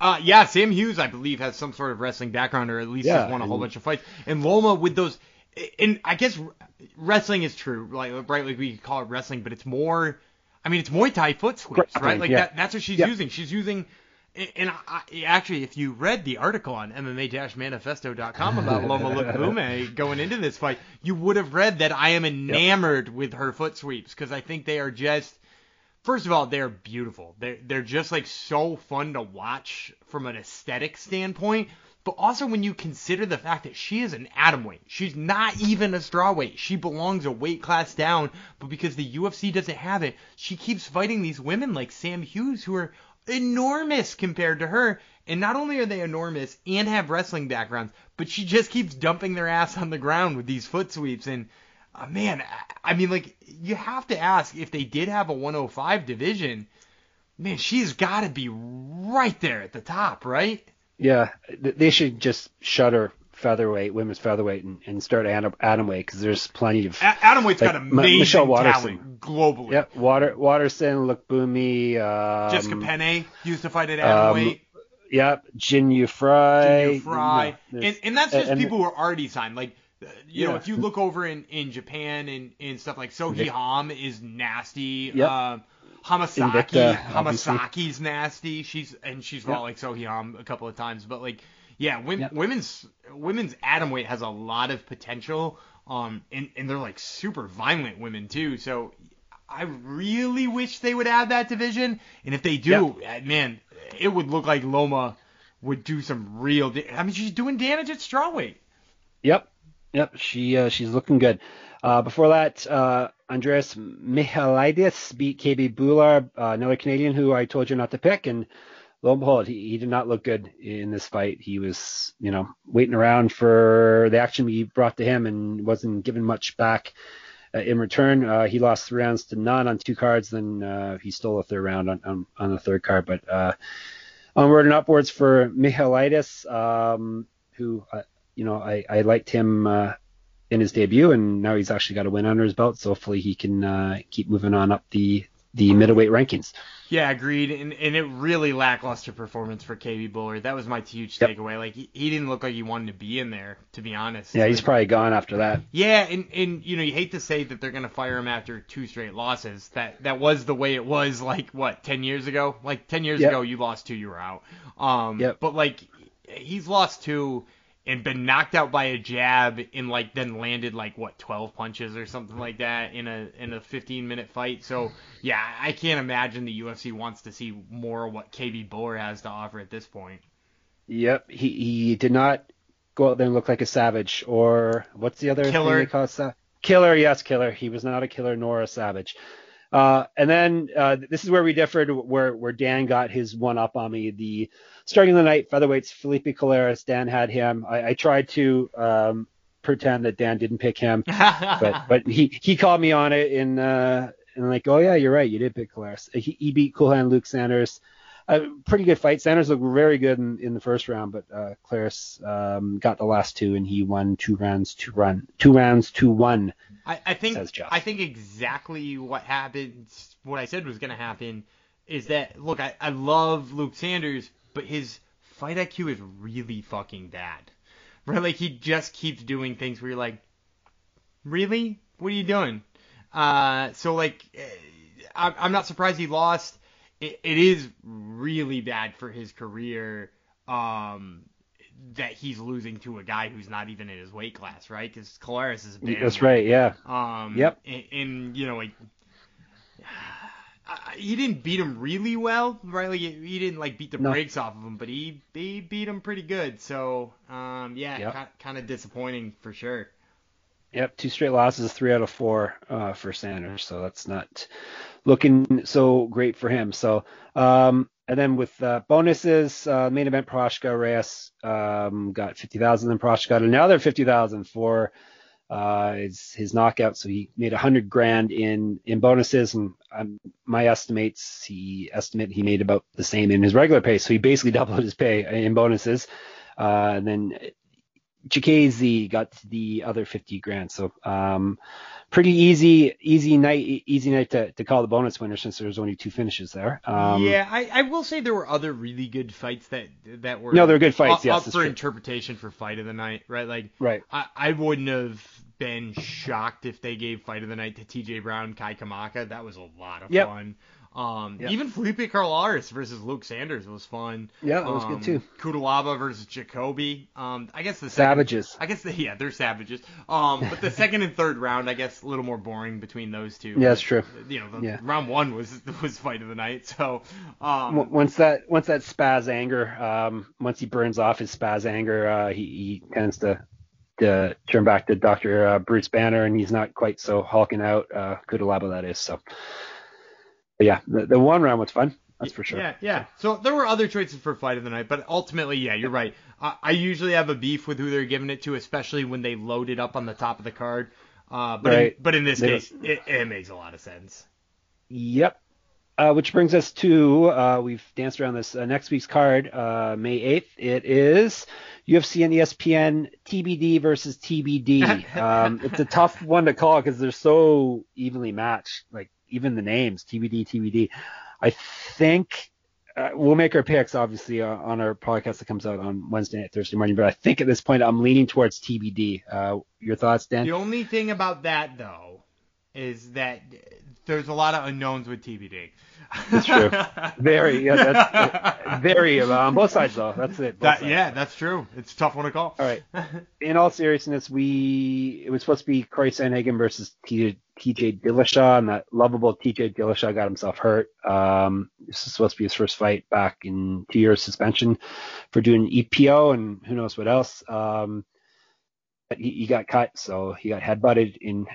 Uh, yeah, Sam Hughes, I believe, has some sort of wrestling background, or at least yeah, has won a whole bunch of fights. And Loma with those – and I guess wrestling is true, like, right? Like we could call it wrestling, but it's more – I mean, it's Muay Thai foot sweeps, grappling, right? Like yeah. that, that's what she's yeah. using. She's using – and I, actually, if you read the article on M M A Manifesto dot com about Loma Lukume going into this fight, you would have read that I am enamored yep. with her foot sweeps, because I think they are just, first of all, they're beautiful. They're, they're just like so fun to watch from an aesthetic standpoint, but also when you consider the fact that she is an atom weight. She's not even a straw weight. She belongs a weight class down, but because the U F C doesn't have it, she keeps fighting these women like Sam Hughes, who are enormous compared to her, and not only are they enormous and have wrestling backgrounds, but she just keeps dumping their ass on the ground with these foot sweeps. And uh, man, I, I mean, like, you have to ask, if they did have a one oh five division, man, she's got to be right there at the top, right? Yeah, they should just shut her featherweight, women's featherweight, and, and start atom, atom weight, because there's plenty of a- atom weight's like, got amazing Michelle Waterson talent globally. Yep, Water Waterson, Lukbumi, um, Jessica Penne used to fight at atom um, weight. Yep, Jinyu Fry. Jinyu Fry, no, and and that's just and, people who are already signed. Like you yeah. know, if you look over in, in Japan and, and stuff like Sohee Ham is nasty. Yep. Um, Hamasaki, Invicta, Hamasaki's nasty. She's and she's fought yep. like Sohee Ham a couple of times, but like. Yeah, women, yep. women's women's atom weight has a lot of potential, um, and, and they're like super violent women too. So I really wish they would add that division. And if they do, yep. man, it would look like Loma would do some real. Da- I mean, she's doing damage at strawweight. Yep, yep, she uh, she's looking good. Uh, before that, uh, Andreas Michailidis beat K B Bular, uh, another Canadian who I told you not to pick, and. lo and behold, he, he did not look good in this fight. He was, you know, waiting around for the action we brought to him and wasn't given much back uh, in return. Uh, he lost three rounds to none on two cards. Then uh, he stole a third round on, on, on the third card. But uh, onward and upwards for Michalaitis, um, who, uh, you know, I, I liked him uh, in his debut, and now he's actually got a win under his belt. So hopefully he can uh, keep moving on up the the middleweight rankings. Yeah, agreed. And and it really lackluster performance for K B Buller. That was my huge yep. takeaway. Like, he, he didn't look like he wanted to be in there, to be honest. Yeah, like, he's probably gone after that. Yeah, and, and, you know, you hate to say that they're going to fire him after two straight losses. That that was the way it was, like, what, ten years ago? Like, ten years yep. ago, you lost two, you were out. Um, yep. But, like, he's lost two and been knocked out by a jab and, like, then landed, like, what, twelve punches or something like that in a in a fifteen-minute fight. So, yeah, I can't imagine the U F C wants to see more of what K B Buller has to offer at this point. Yep, he, he did not go out there and look like a savage or what's the other killer. thing they call it? Sa- killer, yes, killer. He was not a killer nor a savage. Uh, and then uh, this is where we differed, where, where Dan got his one-up on me. The starting of the night, featherweights, Felipe Coleras, Dan had him. I, I tried to um, pretend that Dan didn't pick him, but, but he, he called me on it, and, uh, and like, oh, yeah, you're right, you did pick Coleras. He, he beat Coolhand Luke Sanders. A pretty good fight. Sanders looked very good in, in the first round, but uh, Claris um, got the last two, and he won two rounds, two run, two rounds, two one. I, I think says Jeff. I think exactly what happened. What I said was going to happen is that look, I, I love Luke Sanders, but his fight I Q is really fucking bad. Right, like he just keeps doing things where you're like, really, what are you doing? Uh, so like, I, I'm not surprised he lost. It, it is really bad for his career um, that he's losing to a guy who's not even in his weight class, right? Because Coleras is big. That's right, yeah. Um, yep. And, and, you know, like, uh, he didn't beat him really well, right? Like, he didn't, like, beat the no. brakes off of him, but he, he beat him pretty good. So, um, yeah, yep. kind, kind of disappointing for sure. Yep, two straight losses, three out of four uh, for Sanders, so that's not looking so great for him. So, um, and then with uh, bonuses, uh, main event Procházka Reyes um, got fifty thousand, and Procházka got another fifty thousand for uh, his, his knockout. So he made a hundred grand in in bonuses, and um, my estimates, he estimate he made about the same in his regular pay. So he basically doubled his pay in bonuses, uh, and then Chikadze got the other fifty grand. So um, pretty easy, easy night, easy night to, to call the bonus winner since there's only two finishes there. Um, yeah, I, I will say there were other really good fights that that were no, they're good fights. Up, yes, up for true. interpretation for fight of the night, right? Like, right. I, I wouldn't have been shocked if they gave fight of the night to T J. Brown, Kai Kamaka. That was a lot of yep. fun. Um, yep. Even Felipe Coleras versus Luke Sanders was fun. Yeah, that was um, good too. Kutelaba versus Jacoby. Um, I guess the second, savages. I guess the, yeah, they're savages. Um, but the second and third round, I guess, a little more boring between those two. Yeah, that's true. You know, the, yeah. round one was was fight of the night. So um, once that once that spaz anger, um, once he burns off his spaz anger, uh, he, he tends to. to turn back to Doctor Uh, Bruce Banner, and he's not quite so hulking out. Uh, Kutelaba that is. So. But yeah, the, the one round was fun. That's for sure. Yeah, yeah. So there were other choices for fight of the night, but ultimately, yeah, you're right. I, I usually have a beef with who they're giving it to, especially when they load it up on the top of the card. Uh, but right. in, but in this they case, it, it makes a lot of sense. Yep. Uh, which brings us to, uh, we've danced around this, uh, next week's card, uh, May eighth. It is U F C and E S P N, T B D versus T B D. um, it's a tough one to call because they're so evenly matched. Like, even the names, T B D, T B D. I think uh, we'll make our picks, obviously, uh, on our podcast that comes out on Wednesday night, Thursday morning. But I think at this point I'm leaning towards T B D. Uh, your thoughts, Dan? The only thing about that, though, is that there's a lot of unknowns with T B D. That's true. Very. Yeah, that's, very. Uh, on both sides, though. That's it. That, yeah, that's true. It's a tough one to call. All right. In all seriousness, we it was supposed to be Cory Sandhagen versus T J. T J Dillashaw, and that lovable T J Dillashaw got himself hurt. Um, this is supposed to be his first fight back in two years suspension for doing E P O and who knows what else. Um, but he, he got cut, so he got headbutted in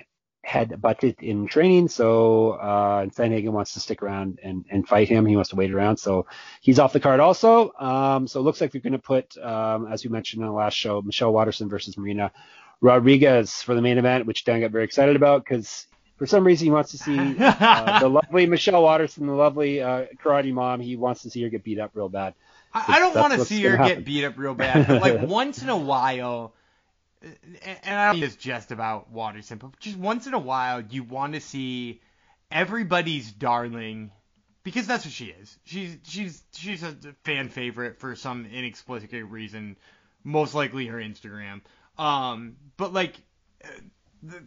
had butted in training, so uh, Sandhagen wants to stick around and, and fight him. He wants to wait around, so he's off the card also. Um, so it looks like they're going to put, um, as we mentioned in the last show, Michelle Watterson versus Marina Rodriguez for the main event, which Dan got very excited about because for some reason he wants to see uh, the lovely Michelle Watterson, the lovely uh, karate mom. He wants to see her get beat up real bad. I, I don't want to see her happen. get beat up real bad, but like once in a while. And I don't think it's just about Watterson, but just once in a while, you want to see everybody's darling, because that's what she is. She's she's she's a fan favorite for some inexplicable reason, most likely her Instagram. Um, but like,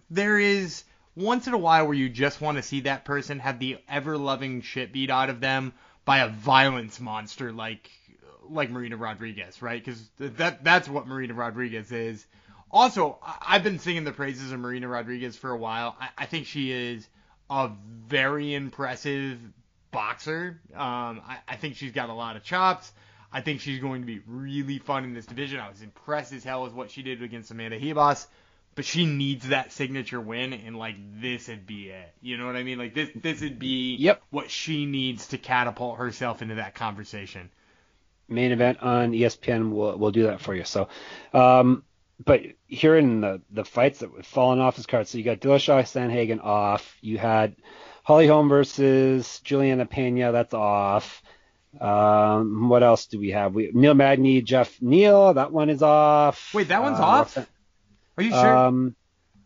there is once in a while where you just want to see that person have the ever-loving shit beat out of them by a violence monster like like Marina Rodriguez, right? Because that that's what Marina Rodriguez is. Also, I've been singing the praises of Marina Rodriguez for a while. I, I think she is a very impressive boxer. Um, I, I think she's got a lot of chops. I think she's going to be really fun in this division. I was impressed as hell with what she did against Amanda Ribas, but she needs that signature win, and, like, this would be it. You know what I mean? Like, this this would be yep. what she needs to catapult herself into that conversation. Main event on E S P N will will do that for you. So, um But here in the, the fights that have fallen off his card, so you got Dillashaw, Sandhagen off. You had Holly Holm versus Juliana Pena. That's off. Um, what else do we have? We Neil Magny, Jeff Neal. That one is off. Wait, that one's uh, off? Are you sure? Um,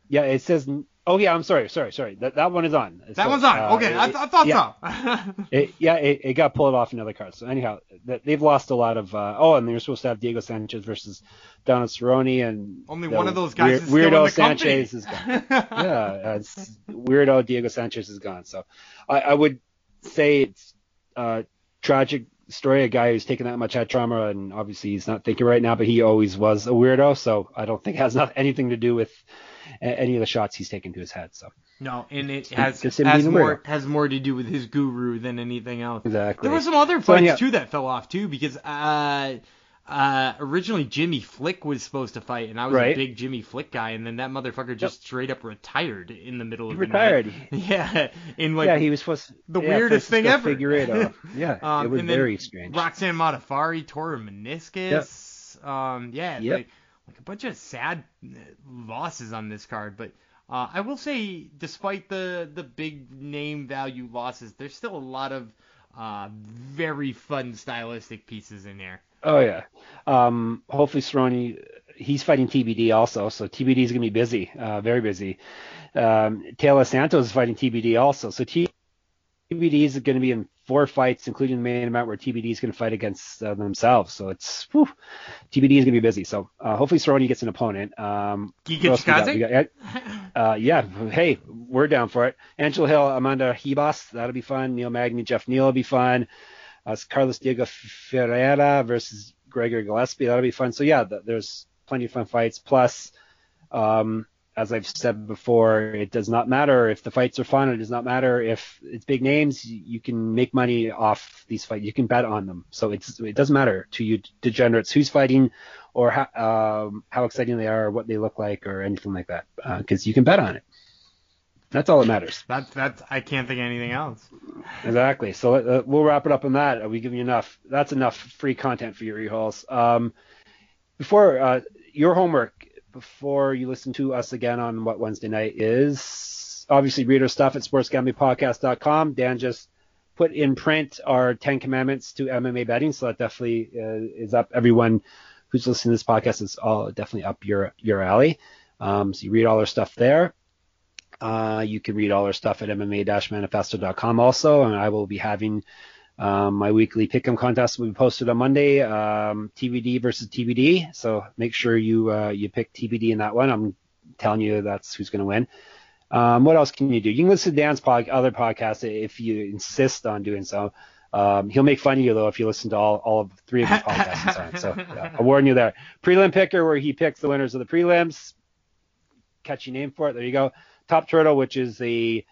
yeah, it says... Oh, yeah, I'm sorry, sorry, sorry. That that one is on. It's that like, one's on. Uh, okay, it, I, th- I thought yeah. so. it, yeah, it, it got pulled off another card. So anyhow, th- they've lost a lot of uh, – oh, and they were supposed to have Diego Sanchez versus Donald Cerrone. And only one of those guys weir- is still in the company. Weirdo Sanchez is gone. yeah, it's, weirdo Diego Sanchez is gone. So I, I would say it's a tragic story, a guy who's taken that much head trauma, and obviously he's not thinking right now, but he always was a weirdo. So I don't think it has not, anything to do with – any of the shots he's taken to his head. So no, and it has has more has more to do with his guru than anything else. Exactly. There were some other fights so, yeah. too that fell off too because uh, uh, originally Jimmy Flick was supposed to fight, and I was right. a big Jimmy Flick guy, and then that motherfucker just yep. straight up retired in the middle of he the retired. night. Retired. Yeah, in like yeah, he was supposed to, the yeah, weirdest thing ever. Figure it out. Yeah, um, it was very strange. Roxanne Modafari tore a meniscus. Yep. Um, yeah. Yep. Like, Like a bunch of sad losses on this card, but uh, I will say, despite the the big name value losses, there's still a lot of uh, very fun stylistic pieces in there. Oh yeah. Um, hopefully Cerrone, he's fighting T B D also, so T B D is gonna be busy, uh, very busy. Um, Taylor Santos is fighting T B D also, so T. T B D is going to be in four fights, including the main event where T B D is going to fight against uh, themselves. So it's whew, T B D is going to be busy. So uh, hopefully Cerrone gets an opponent. Um, Giga Chikadze? Uh, yeah, hey, we're down for it. Angela Hill, Amanda Ribas, that'll be fun. Neil Magny, Jeff Neal will be fun. Uh, Carlos Diego Ferreira versus Gregor Gillespie, that'll be fun. So yeah, th- there's plenty of fun fights. Plus, um, as I've said before, it does not matter if the fights are fun. It does not matter if it's big names. You can make money off these fights. You can bet on them. So it's, it doesn't matter to you degenerates who's fighting or how, um, how exciting they are or what they look like or anything like that because uh, you can bet on it. That's all that matters. That's that's. I can't think of anything else. Exactly. So uh, we'll wrap it up on that. Are we giving you enough? That's enough free content for your e-hauls. Um, before uh, your homework. Before you listen to us again on what Wednesday night is, obviously read our stuff at sports gambling podcast dot com. Dan just put in print our ten commandments to M M A betting, so that definitely uh, is up. Everyone who's listening to this podcast is all definitely up your your alley. Um, so you read all our stuff there. Uh, you can read all our stuff at M M A manifesto dot com also, and I will be having Um, my weekly pick'em contest will be posted on Monday, um, T B D versus T B D. So make sure you uh, you pick T B D in that one. I'm telling you that's who's going to win. Um, what else can you do? You can listen to Dan's pod- other podcasts if you insist on doing so. Um, he'll make fun of you, though, if you listen to all, all of three of his podcasts. So yeah, I'll warn you there. Prelim Picker, where he picks the winners of the prelims. Catchy name for it. There you go. Top Turtle, which is the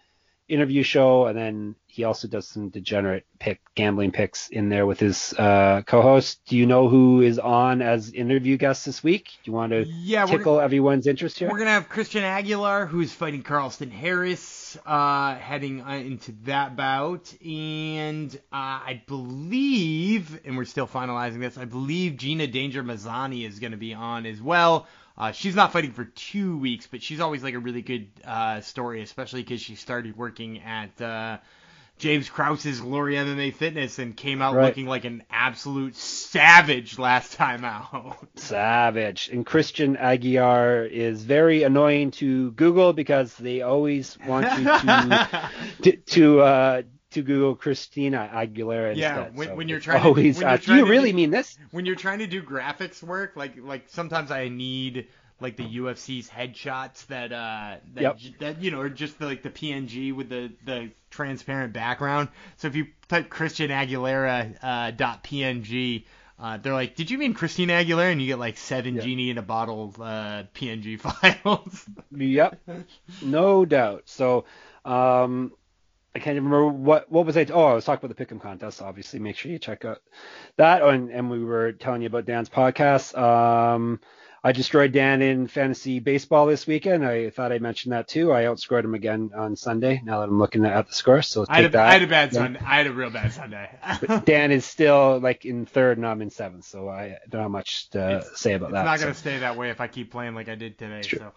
interview show, and then he also does some degenerate pick gambling picks in there with his uh, co-host. Do you know who is on as interview guest this week? Do you want to yeah, tickle gonna, everyone's interest here? We're gonna have Christian Aguilar, who's fighting Carlston Harris, uh, heading into that bout, and uh, I believe, and we're still finalizing this, I believe Gina Danger Mazzani is gonna be on as well. Uh, she's not fighting for two weeks, but she's always like a really good uh, story, especially because she started working at uh, James Krause's Glory M M A Fitness and came out right. looking like an absolute savage last time out. Savage. And Christian Aguilar is very annoying to Google because they always want you to to, to uh, to Google Christina Aguilera yeah, instead. Yeah, when, so when you're trying always, to... When you're trying do you to really do, mean this? When you're trying to do graphics work, like like sometimes I need like the U F C's headshots that, uh, that, yep. that you know, or just the, like the P N G with the, the transparent background. So if you type Christian Aguilera uh, dot P N G, uh, they're like, did you mean Christina Aguilera? And you get like seven yep. Genie in a bottle uh, P N G files. Yep, no doubt. So... Um, I can't remember what what was I oh I was talking about the Pick'em contest. Obviously, make sure you check out that. Oh, and, and we were telling you about Dan's podcast. Um, I destroyed Dan in fantasy baseball this weekend. I thought I mentioned that too. I outscored him again on Sunday. Now that I'm looking at the score, so take I, had a, that. I had a bad yeah. Sunday. I had a real bad Sunday. Dan is still like in third, and I'm in seventh, so I don't have much to it's, say about it's that. It's not so. Gonna stay that way if I keep playing like I did today. So.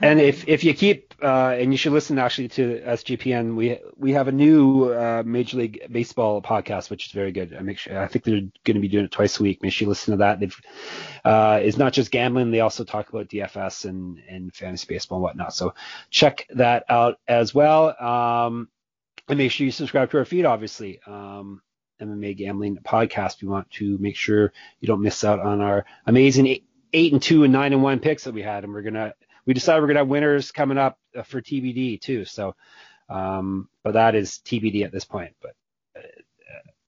And if if you keep uh, and you should listen actually to S G P N. We we have a new uh, Major League Baseball podcast, which is very good. I make sure I think they're going to be doing it twice a week. Make sure you listen to that. They've uh, it's not just gambling. They also talk about D F S and, and fantasy baseball and whatnot. So check that out as well. Um, and make sure you subscribe to our feed, obviously. Um, M M A Gambling Podcast. We want to make sure you don't miss out on our amazing eight, eight and two and nine and one picks that we had. And we're going to, we decided we're going to have winners coming up for T B D too. So, um, but that is T B D at this point. But uh,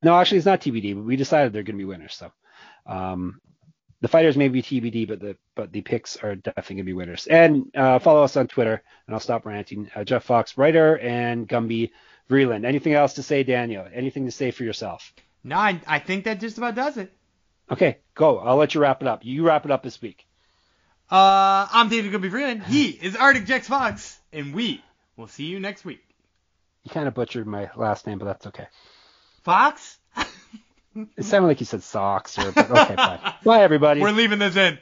no, actually, it's not T B D, but we decided they're going to be winners. So, um, the fighters may be T B D, but the but the picks are definitely going to be winners. And uh, follow us on Twitter, and I'll stop ranting. Uh, Jeff Fox, writer, and Gumby Vreeland. Anything else to say, Daniel? Anything to say for yourself? No, I, I think that just about does it. Okay, go. I'll let you wrap it up. You wrap it up this week. Uh, I'm David Gumby Vreeland. He is Arctic Jex Fox, and we will see you next week. You kind of butchered my last name, but that's okay. Fox? It sounded like you said socks, or, but okay, bye. Bye, everybody. We're leaving this in.